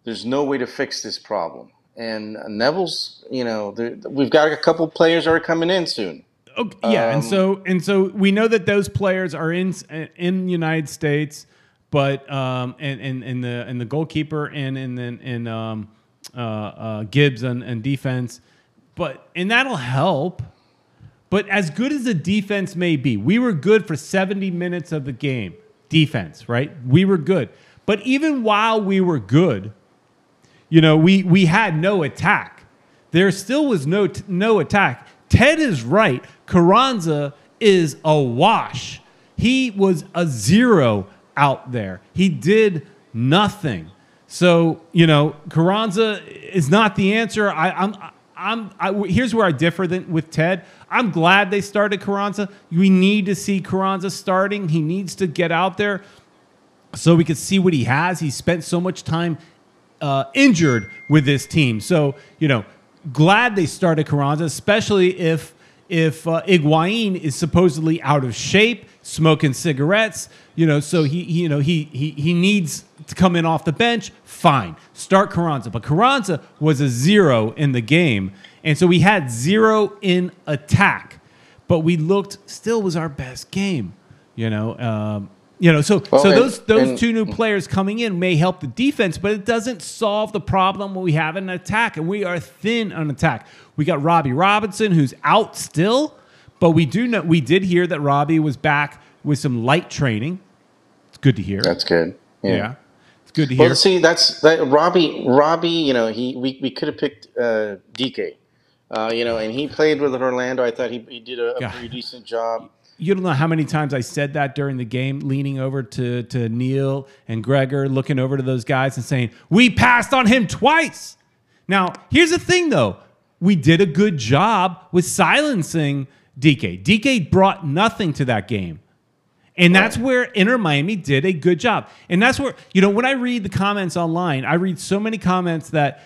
there's no way to fix this problem. And Neville's, you know, there, we've got a couple players that are coming in soon. Okay, yeah, um, and so and so we know that those players are in in the United States. But um, and, and and the and the goalkeeper and and then and um, uh, uh, Gibbs and, and defense, but and that'll help. But as good as the defense may be, we were good for seventy minutes of the game. Defense, right? We were good. But even while we were good, you know, we we had no attack. There still was no t no attack. Ted is right. Carranza is a wash. He was a zero. Out there, he did nothing. So you know, Carranza is not the answer. I, I'm, I'm. I, here's where I differ than with Ted. I'm glad they started Carranza. We need to see Carranza starting. He needs to get out there so we can see what he has. He spent so much time uh, injured with this team. So you know, glad they started Carranza, especially if if uh, Higuain is supposedly out of shape, smoking cigarettes. You know, so he, he you know, he, he he needs to come in off the bench. Fine, start Carranza. But Carranza was a zero in the game, and so we had zero in attack. But we looked still was our best game. You know, um, you know. So well, so and, those those and, two new players coming in may help the defense, but it doesn't solve the problem when we have an attack, and we are thin on attack. We got Robbie Robinson who's out still, but we do know we did hear that Robbie was back with some light training. Good to hear. That's good. Yeah, yeah. It's good to hear. Well, see, that's that Robbie. Robbie, you know, he we, we could have picked uh, D K, uh, you know, and he played with Orlando. I thought he, he did a, a pretty decent job. You don't know how many times I said that during the game, leaning over to to Neil and Gregor, looking over to those guys and saying, "We passed on him twice." Now, here's the thing, though, we did a good job with silencing D K. D K brought nothing to that game. And right. that's where Inter Miami did a good job. And that's where, you know, when I read the comments online, I read so many comments that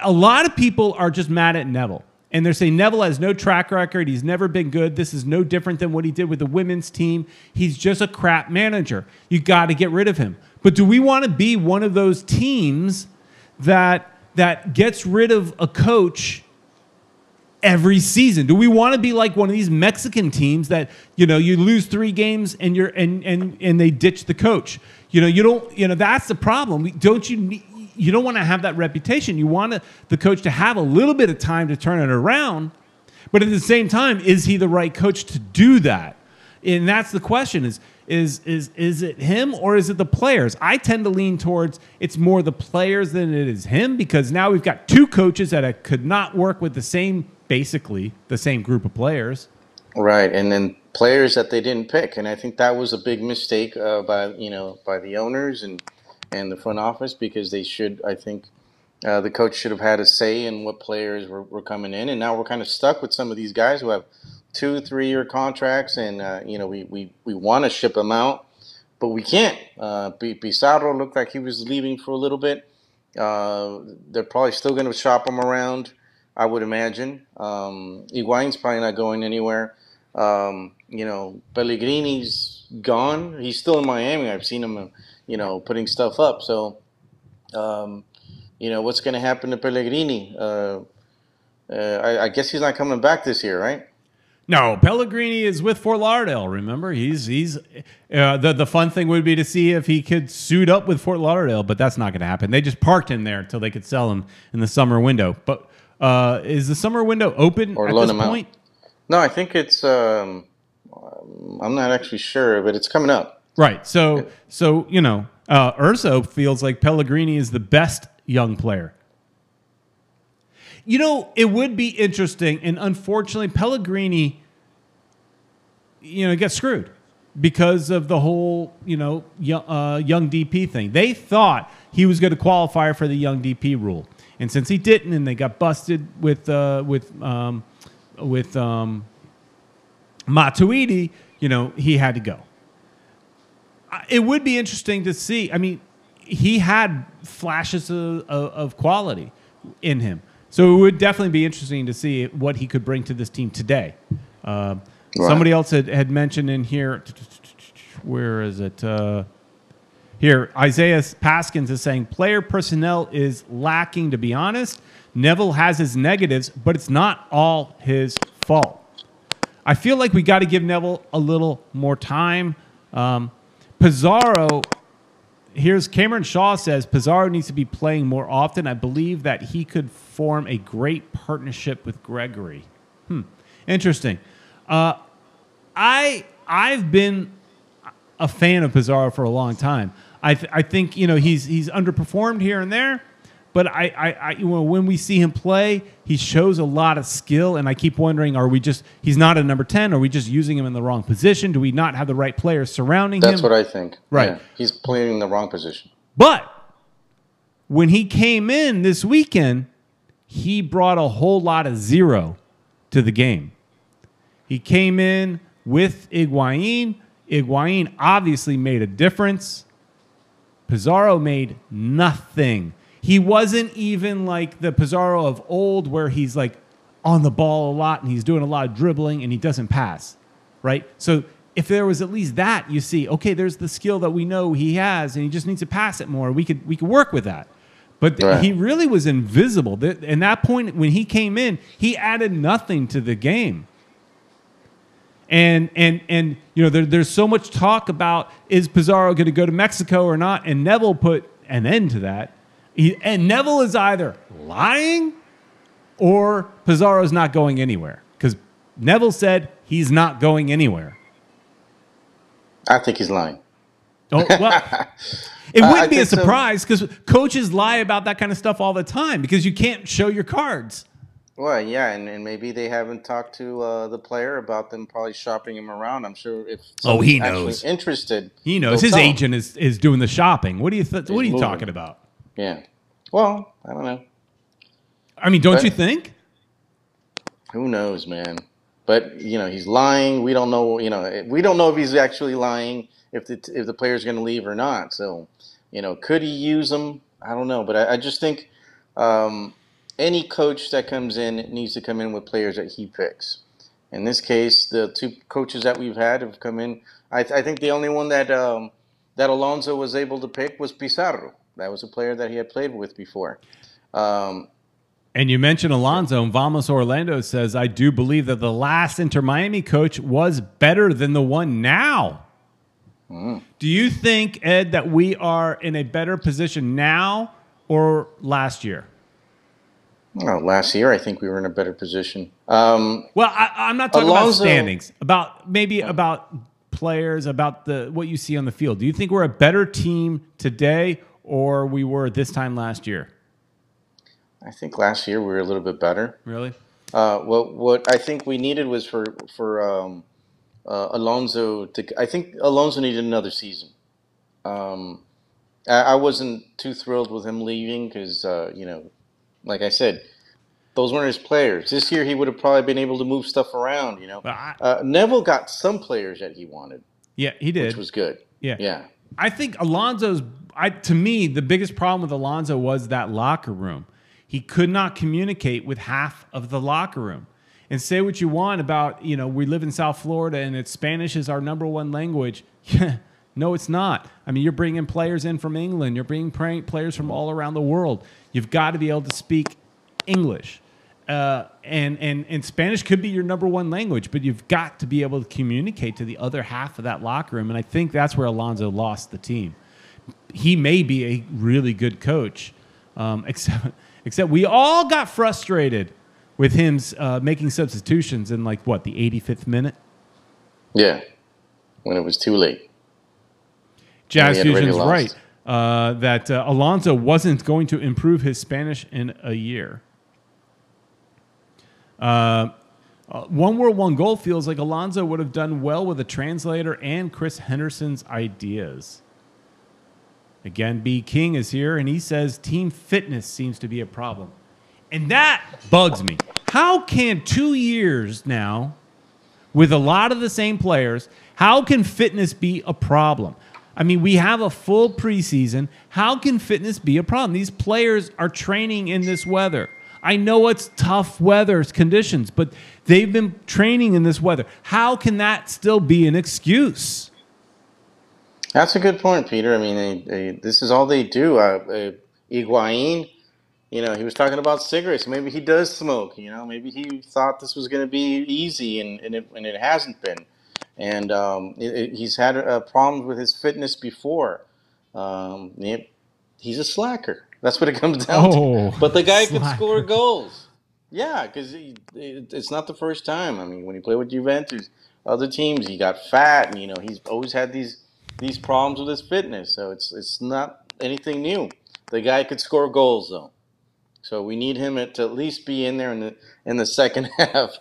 a lot of people are just mad at Neville. And they're saying Neville has no track record. He's never been good. This is no different than what he did with the women's team. He's just a crap manager. You got to get rid of him. But do we want to be one of those teams that that gets rid of a coach every season? Do we want to be like one of these Mexican teams that, you know, you lose three games and you're and and and they ditch the coach? You know, you don't. You know, that's the problem. Don't you? You don't want to have that reputation. You want to, the coach to have a little bit of time to turn it around. But at the same time, is he the right coach to do that? And that's the question is, is, is, is it him or is it the players? I tend to lean towards it's more the players than it is him, because now we've got two coaches that could not work with the same, basically, the same group of players. Right, and then players that they didn't pick. And I think that was a big mistake uh, by, you know, by the owners and and the front office, because they should, I think, uh, the coach should have had a say in what players were, were coming in. And now we're kind of stuck with some of these guys who have two, three-year contracts, and, uh, you know, we, we, we want to ship them out, but we can't. Uh, Pizarro looked like he was leaving for a little bit. Uh, they're probably still going to shop him around, I would imagine. Um, Higuain's probably not going anywhere. Um, you know, Pellegrini's gone. He's still in Miami. I've seen him... Uh, you know, putting stuff up. So, um, you know, what's going to happen to Pellegrini? Uh, uh, I, I guess he's not coming back this year, right? No, Pellegrini is with Fort Lauderdale. Remember, he's he's uh, the the fun thing would be to see if he could suit up with Fort Lauderdale, but that's not going to happen. They just parked him there until they could sell him in the summer window. But uh, is the summer window open or at loan this him point? Out. No, I think it's. Um, I'm not actually sure, but it's coming up. Right, so so you know, uh, Urso feels like Pellegrini is the best young player. You know, it would be interesting, and unfortunately, Pellegrini, you know, gets screwed because of the whole you know young, uh, young D P thing. They thought he was going to qualify for the young D P rule, and since he didn't, and they got busted with uh, with um, with um, Matuidi, you know, he had to go. It would be interesting to see. I mean, he had flashes of, of quality in him. So it would definitely be interesting to see what he could bring to this team today. Uh, right. Somebody else had, had mentioned in here, where is it? Uh, here, Isaiah Paskins is saying, player personnel is lacking, to be honest. Neville has his negatives, but it's not all his fault. I feel like we got to give Neville a little more time. Um Pizarro, here's Cameron Shaw says, Pizarro needs to be playing more often. I believe that he could form a great partnership with Gregory. Hmm, interesting. Uh, I, I've been a fan of Pizarro for a long time. I, th I think you know he's, he's underperformed here and there, but I, I, I, you know, when we see him play, he shows a lot of skill, and I keep wondering, are we just, he's not a number ten, are we just using him in the wrong position? Do we not have the right players surrounding him? That's what I think. Right. Yeah, he's playing in the wrong position. But when he came in this weekend, he brought a whole lot of zero to the game. He came in with Higuain. Higuain obviously made a difference. Pizarro made nothing. He wasn't even like the Pizarro of old, where he's like on the ball a lot and he's doing a lot of dribbling and he doesn't pass, right? So if there was at least that, you see, okay, there's the skill that we know he has and he just needs to pass it more. We could, we could work with that. But right. He really was invisible. And that point, when he came in, he added nothing to the game. And, and, and you know, there, there's so much talk about, is Pizarro going to go to Mexico or not? And Neville put an end to that. He, and Neville is either lying or Pizarro's not going anywhere, because Neville said he's not going anywhere. I think he's lying. Oh, well, it wouldn't uh, be a surprise, because so. coaches lie about that kind of stuff all the time, because you can't show your cards. Well, yeah, and, and maybe they haven't talked to uh, the player about them probably shopping him around. I'm sure if oh, he knows. Interested, he knows his agent is is doing the shopping. What do you th what are you moving. talking about? Yeah. Well, I don't know. I mean, don't but, you think? Who knows, man? But, you know, he's lying. We don't know, you know, we don't know if he's actually lying, if the, if the player's going to leave or not. So, you know, could he use him? I don't know. But I, I just think um, any coach that comes in needs to come in with players that he picks. In this case, the two coaches that we've had have come in. I, th I think the only one that um, that Alonso was able to pick was Pizarro. That was a player that he had played with before. Um, and you mentioned Alonso, and Vamos Orlando says, I do believe that the last Inter Miami coach was better than the one now. Mm. Do you think, Ed, that we are in a better position now or last year? Well, last year, I think we were in a better position. Um, well, I, I'm not talking Alonso, about standings, about maybe about players, about the what you see on the field. Do you think we're a better team today or we were this time last year? I think last year we were a little bit better. Really? Uh, well, what I think we needed was for for um, uh, Alonso to. I think Alonso needed another season. Um, I, I wasn't too thrilled with him leaving because uh, you know, like I said, those weren't his players. This year he would have probably been able to move stuff around. You know, uh, Neville got some players that he wanted. Yeah, he did, which was good. Yeah, yeah. I think Alonso's. I to me the biggest problem with Alonso was that locker room. He could not communicate with half of the locker room. And say what you want about, you know, we live in South Florida and it's Spanish is our number one language. No, it's not. I mean, you're bringing players in from England. You're bringing players from all around the world. You've got to be able to speak English. Uh, and, and, and Spanish could be your number one language, but you've got to be able to communicate to the other half of that locker room. And I think that's where Alonso lost the team. He may be a really good coach, um, except... Except we all got frustrated with him uh, making substitutions in, like, what, the eighty-fifth minute? Yeah, when it was too late. Jazz Fusion's right uh, that uh, Alonso wasn't going to improve his Spanish in a year. Uh, uh, One World One Goal feels like Alonso would have done well with a translator and Chris Henderson's ideas. Again, B. King is here, and he says team fitness seems to be a problem. And that bugs me. How can two years now, with a lot of the same players, how can fitness be a problem? I mean, we have a full preseason. How can fitness be a problem? These players are training in this weather. I know it's tough weather conditions, but they've been training in this weather. How can that still be an excuse? That's a good point, Peter. I mean, they, they, this is all they do. Uh, uh, Higuain, you know, he was talking about cigarettes. Maybe he does smoke, you know. Maybe he thought this was going to be easy, and, and, it, and it hasn't been. And um, it, it, he's had uh, problems with his fitness before. Um, it, he's a slacker. That's what it comes down oh, to. But the guy slacker. could score goals. Yeah, because it, it's not the first time. I mean, when he played with Juventus, other teams, he got fat, and, you know, he's always had these... these problems with his fitness, so it's it's not anything new. The guy could score goals though, so we need him at, to at least be in there in the in the second half.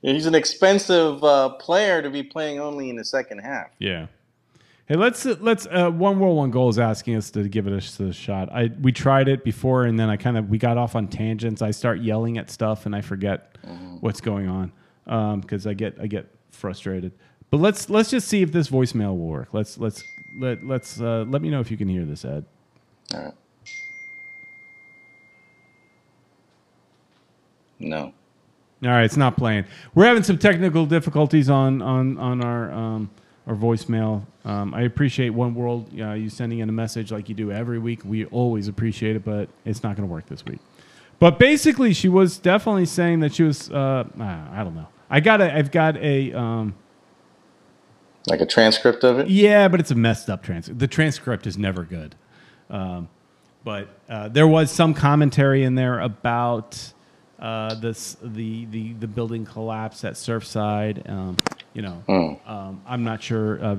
He's an expensive uh, player to be playing only in the second half. Yeah. Hey, let's let's uh, One World One Goal is asking us to give it a, a shot. I we tried it before, and then I kind of we got off on tangents. I start yelling at stuff, and I forget mm-hmm. what's going on because um, I get I get frustrated. But let's let's just see if this voicemail will work. Let's let's let let's uh, let me know if you can hear this, Ed. All right. No. All right, it's not playing. We're having some technical difficulties on on on our um, our voicemail. Um, I appreciate One World uh, you sending in a message like you do every week. We always appreciate it, but it's not going to work this week. But basically, she was definitely saying that she was. Uh, I don't know. I got a. I've got a. Um, Like a transcript of it? Yeah, but it's a messed up transcript. The transcript is never good. Um, but uh, there was some commentary in there about uh, this, the, the, the building collapse at Surfside. Um, you know, mm. um, I'm not sure uh,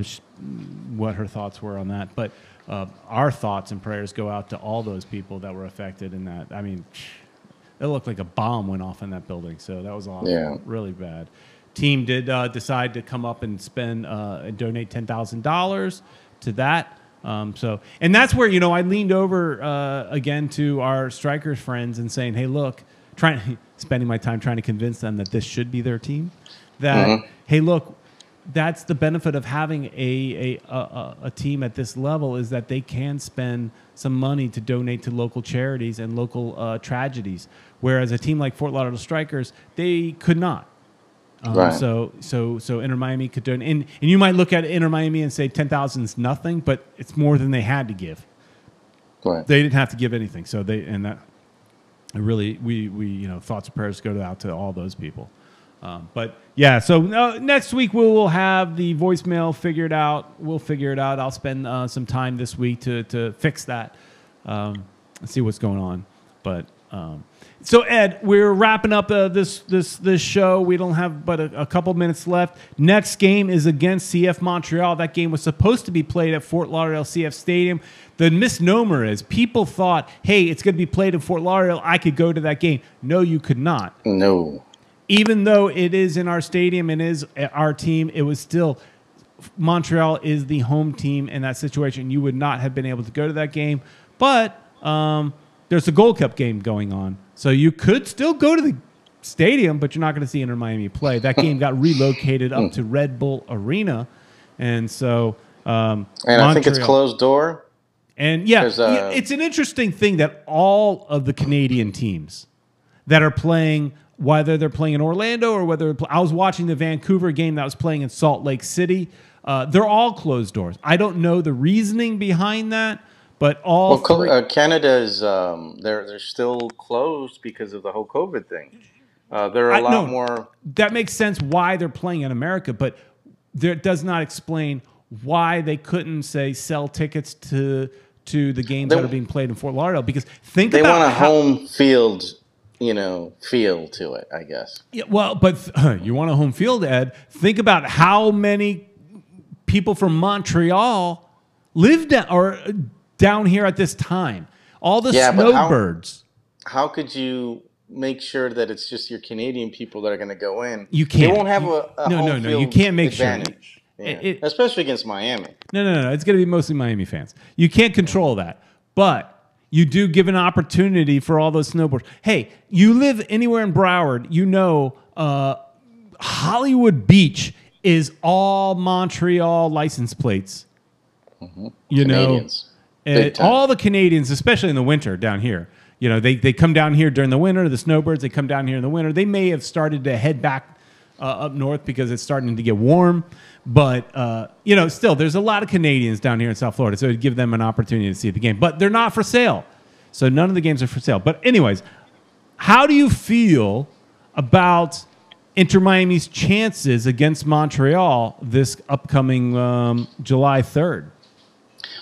what her thoughts were on that. But uh, our thoughts and prayers go out to all those people that were affected in that. I mean, it looked like a bomb went off in that building. So that was awful. Yeah. Really bad. Team did uh, decide to come up and spend uh, and donate ten thousand dollars to that. Um, so, and that's where you know I leaned over uh, again to our Strikers friends and saying, "Hey, look," trying spending my time trying to convince them that this should be their team. that, mm-hmm. hey, look, that's the benefit of having a, a, a, a team at this level, is that they can spend some money to donate to local charities and local uh, tragedies. Whereas a team like Fort Lauderdale Strikers, they could not. Um, right. So, so, so Inter Miami could donate, and and you might look at Inter Miami and say ten thousand is nothing, but it's more than they had to give. Right. They didn't have to give anything, so they and that really we we you know thoughts and prayers go out to all those people. Um, but yeah, so uh, next week we will have the voicemail figured out. We'll figure it out. I'll spend uh, some time this week to to fix that um, and see what's going on. But. Um, So, Ed, we're wrapping up uh, this this this show. We don't have but a, a couple minutes left. Next game is against C F Montreal. That game was supposed to be played at Fort Lauderdale C F Stadium. The misnomer is people thought, hey, it's going to be played in Fort Lauderdale. I could go to that game. No, you could not. No. Even though it is in our stadium and is our team, it was still Montreal is the home team in that situation. You would not have been able to go to that game. But um, there's a Gold Cup game going on. So you could still go to the stadium, but you're not going to see Inter Miami play. That game got relocated up to Red Bull Arena, and so um, and Montreal, I think it's closed door. And yeah, uh, it's an interesting thing that all of the Canadian teams that are playing, whether they're playing in Orlando or whether I was watching the Vancouver game that was playing in Salt Lake City, uh, they're all closed doors. I don't know the reasoning behind that. But all well, uh, Canada is um, they're they're still closed because of the whole COVID thing. Uh, there are a I, lot no, more. That makes sense why they're playing in America, but there, it does not explain why they couldn't say sell tickets to to the games they, that are being played in Fort Lauderdale. Because think they about want a how, home field, you know, feel to it. I guess. Yeah. Well, but uh, you want a home field, Ed. Think about how many people from Montreal lived at, or. Down here at this time, all the yeah, snowbirds. How, how could you make sure that it's just your Canadian people that are going to go in? You can't. They won't have a, a no, home no, no. Field you can't make advantage. Sure, yeah. it, it, especially against Miami. No, no, no. It's going to be mostly Miami fans. You can't control that, but you do give an opportunity for all those snowbirds. Hey, you live anywhere in Broward, you know, uh, Hollywood Beach is all Montreal license plates. Mm-hmm. You Canadians. know. It, all the Canadians, especially in the winter down here, you know, they, they come down here during the winter, the snowbirds, they come down here in the winter. They may have started to head back uh, up north because it's starting to get warm. But, uh, you know, still, there's a lot of Canadians down here in South Florida, so it would give them an opportunity to see the game. But they're not for sale, so none of the games are for sale. But anyways, how do you feel about Inter Miami's chances against Montreal this upcoming um, July third?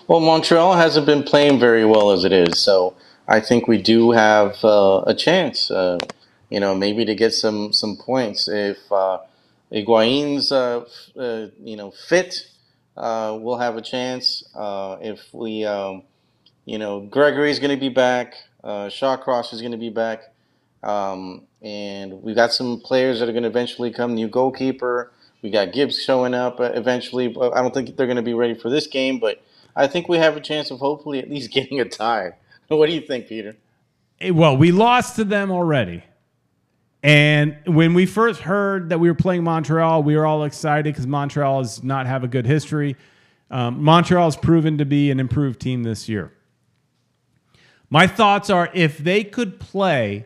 Well, Montreal hasn't been playing very well as it is, so I think we do have uh, a chance, uh, you know, maybe to get some some points. If uh, Higuain's, uh, uh, you know, fit, uh, we'll have a chance. Uh, if we, um, you know, Gregory's going to be back, uh, Shawcross is going to be back, um, and we've got some players that are going to eventually come, new goalkeeper. We got Gibbs showing up eventually. I don't think they're going to be ready for this game, but I think we have a chance of hopefully at least getting a tie. What do you think, Peter? Hey, well, we lost to them already. And when we first heard that we were playing Montreal, we were all excited because Montreal does not have a good history. Um, Montreal has proven to be an improved team this year. My thoughts are if they could play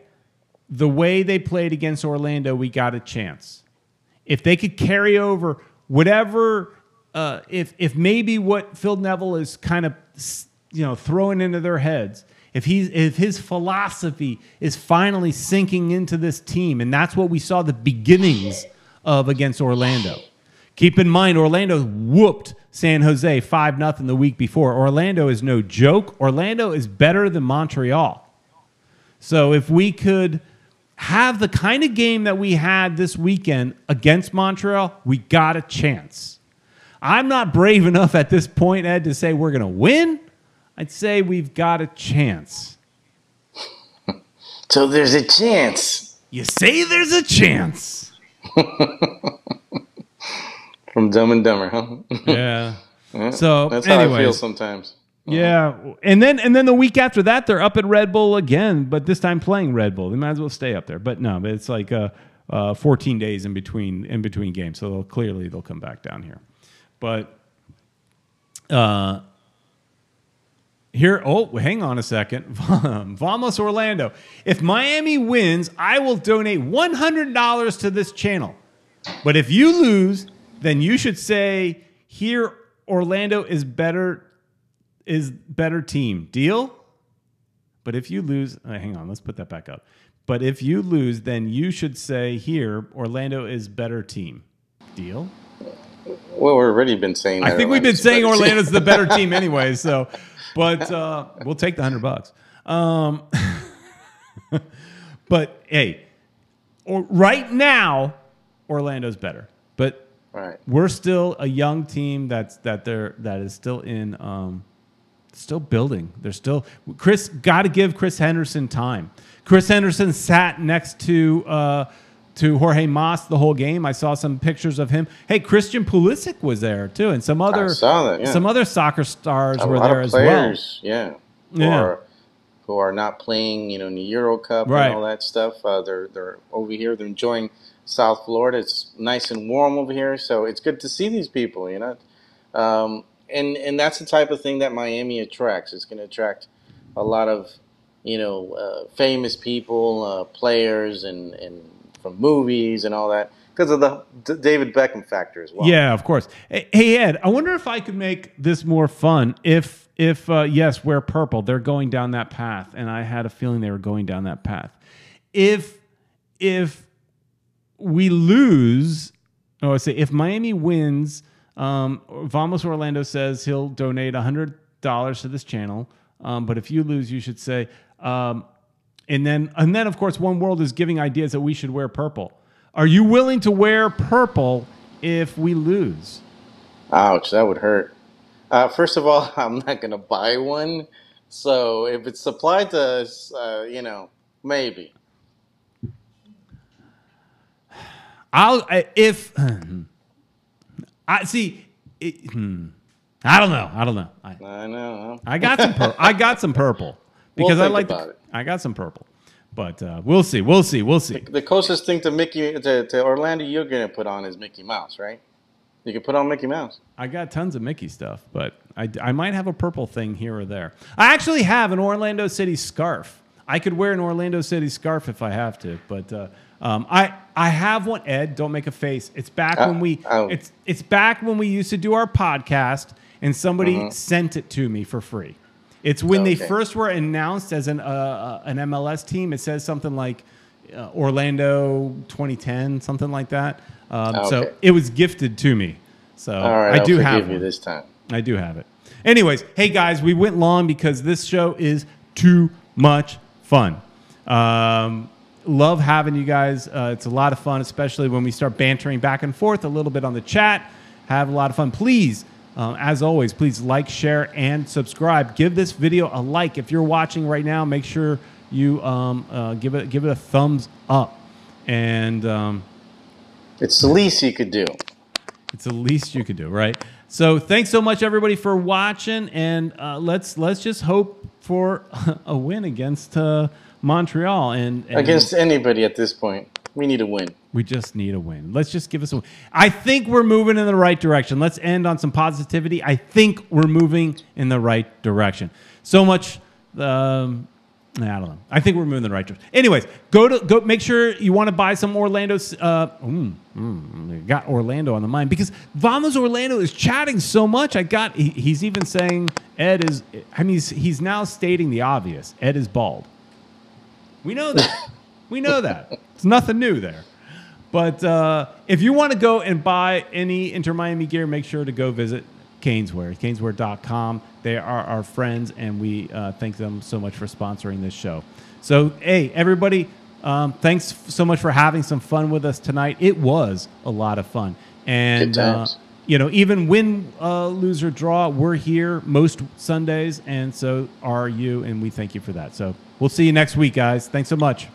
the way they played against Orlando, we got a chance. If they could carry over whatever... Uh, if if maybe what Phil Neville is kind of you know throwing into their heads, if he's if his philosophy is finally sinking into this team, and that's what we saw the beginnings of against Orlando. Keep in mind, Orlando whooped San Jose five nothing the week before. Orlando is no joke. Orlando is better than Montreal. So if we could have the kind of game that we had this weekend against Montreal, we got a chance. I'm not brave enough at this point, Ed, to say we're going to win. I'd say we've got a chance. So there's a chance. You say there's a chance. From Dumb and Dumber, huh? Yeah. yeah. So that's how anyways. I feel sometimes. Uh-huh. Yeah, and then and then the week after that, they're up at Red Bull again, but this time playing Red Bull. They might as well stay up there. But no, it's like uh, uh, fourteen days in between in between games. So they'll, clearly they'll come back down here. But uh, here, oh, hang on a second. Vamos Orlando. If Miami wins, I will donate one hundred dollars to this channel. But if you lose, then you should say, here, Orlando is better is better team. Deal? But if you lose, uh, hang on, let's put that back up. But if you lose, then you should say, here, Orlando is better team. Deal? Well, we've already been saying that. I think Orlando's we've been saying Orlando's the better team anyway, so, but uh, we'll take the one hundred bucks. Um, but, hey, or, right now, Orlando's better. But right. We're still a young team that's that they're that is still in um, still building. They're still Chris got to give Chris Henderson time. Chris Henderson sat next to uh, to Jorge Mas the whole game. I saw some pictures of him. Hey, Christian Pulisic was there too, and some other that, yeah. some other soccer stars a were lot there of players, as well. Yeah, yeah. Who are, who are not playing, you know, in the Euro Cup right. and all that stuff. Uh, they're they're over here. They're enjoying South Florida. It's nice and warm over here, so it's good to see these people, you know. Um, and and that's the type of thing that Miami attracts. It's going to attract a lot of, you know, uh, famous people, uh, players, and and from movies and all that because of the D David Beckham factor as well. Yeah, of course. Hey Ed, I wonder if I could make this more fun. If if uh, yes, wear purple. They're going down that path, and I had a feeling they were going down that path. If if we lose, oh, I say if Miami wins, um, Vamos Orlando says he'll donate one hundred dollars to this channel. Um, but if you lose, you should say, um, and then, and then of course, One World is giving ideas that we should wear purple. Are you willing to wear purple if we lose? Ouch, that would hurt. Uh, first of all, I'm not going to buy one. So if it's supplied to us, uh, you know, maybe. I'll if I see. It, I don't know. I don't know. I, I know. I got some. Pur I got some purple because we'll I like. The, I got some purple, but uh, we'll see. We'll see. We'll see. The, the closest thing to Mickey to, to Orlando you're gonna put on is Mickey Mouse, right? You can put on Mickey Mouse. I got tons of Mickey stuff, but I I might have a purple thing here or there. I actually have an Orlando City scarf. I could wear an Orlando City scarf if I have to, but. Uh, Um, I I have one. Ed, don't make a face. It's back uh, when we oh. it's it's back when we used to do our podcast, and somebody mm-hmm. sent it to me for free. It's when okay. they first were announced as an uh, an M L S team. It says something like uh, Orlando twenty ten, something like that. Um, okay. So it was gifted to me. So all right, I do I'll have it this time. I do have it. Anyways, hey guys, we went long because this show is too much fun. Um, Love having you guys. Uh, it's a lot of fun, especially when we start bantering back and forth a little bit on the chat. Have a lot of fun. Please, um, as always, please like, share, and subscribe. Give this video a like. If you're watching right now, make sure you um, uh, give it give it a thumbs up. And um, it's the least you could do. It's the least you could do, right? So thanks so much, everybody, for watching. And uh, let's let's just hope for a win against. Uh, Montreal and, and against anybody at this point. We need a win. We just need a win. Let's just give us a win. I think we're moving in the right direction. Let's end on some positivity. I think we're moving in the right direction. So much um I don't know. I think we're moving in the right direction. Anyways, go to go make sure you want to buy some Orlando uh mm, mm, got Orlando on the mind because Vamos Orlando is chatting so much. I got he, he's even saying Ed is I mean he's, he's now stating the obvious. Ed is bald. We know that. We know that. It's nothing new there. But uh, if you want to go and buy any Inter-Miami gear, make sure to go visit Canesware, canesware dot com. They are our friends, and we uh, thank them so much for sponsoring this show. So, hey, everybody, um, thanks so much for having some fun with us tonight. It was a lot of fun. And, uh, you know, even win, uh, lose, or draw, we're here most Sundays, and so are you, and we thank you for that. So, we'll see you next week, guys. Thanks so much.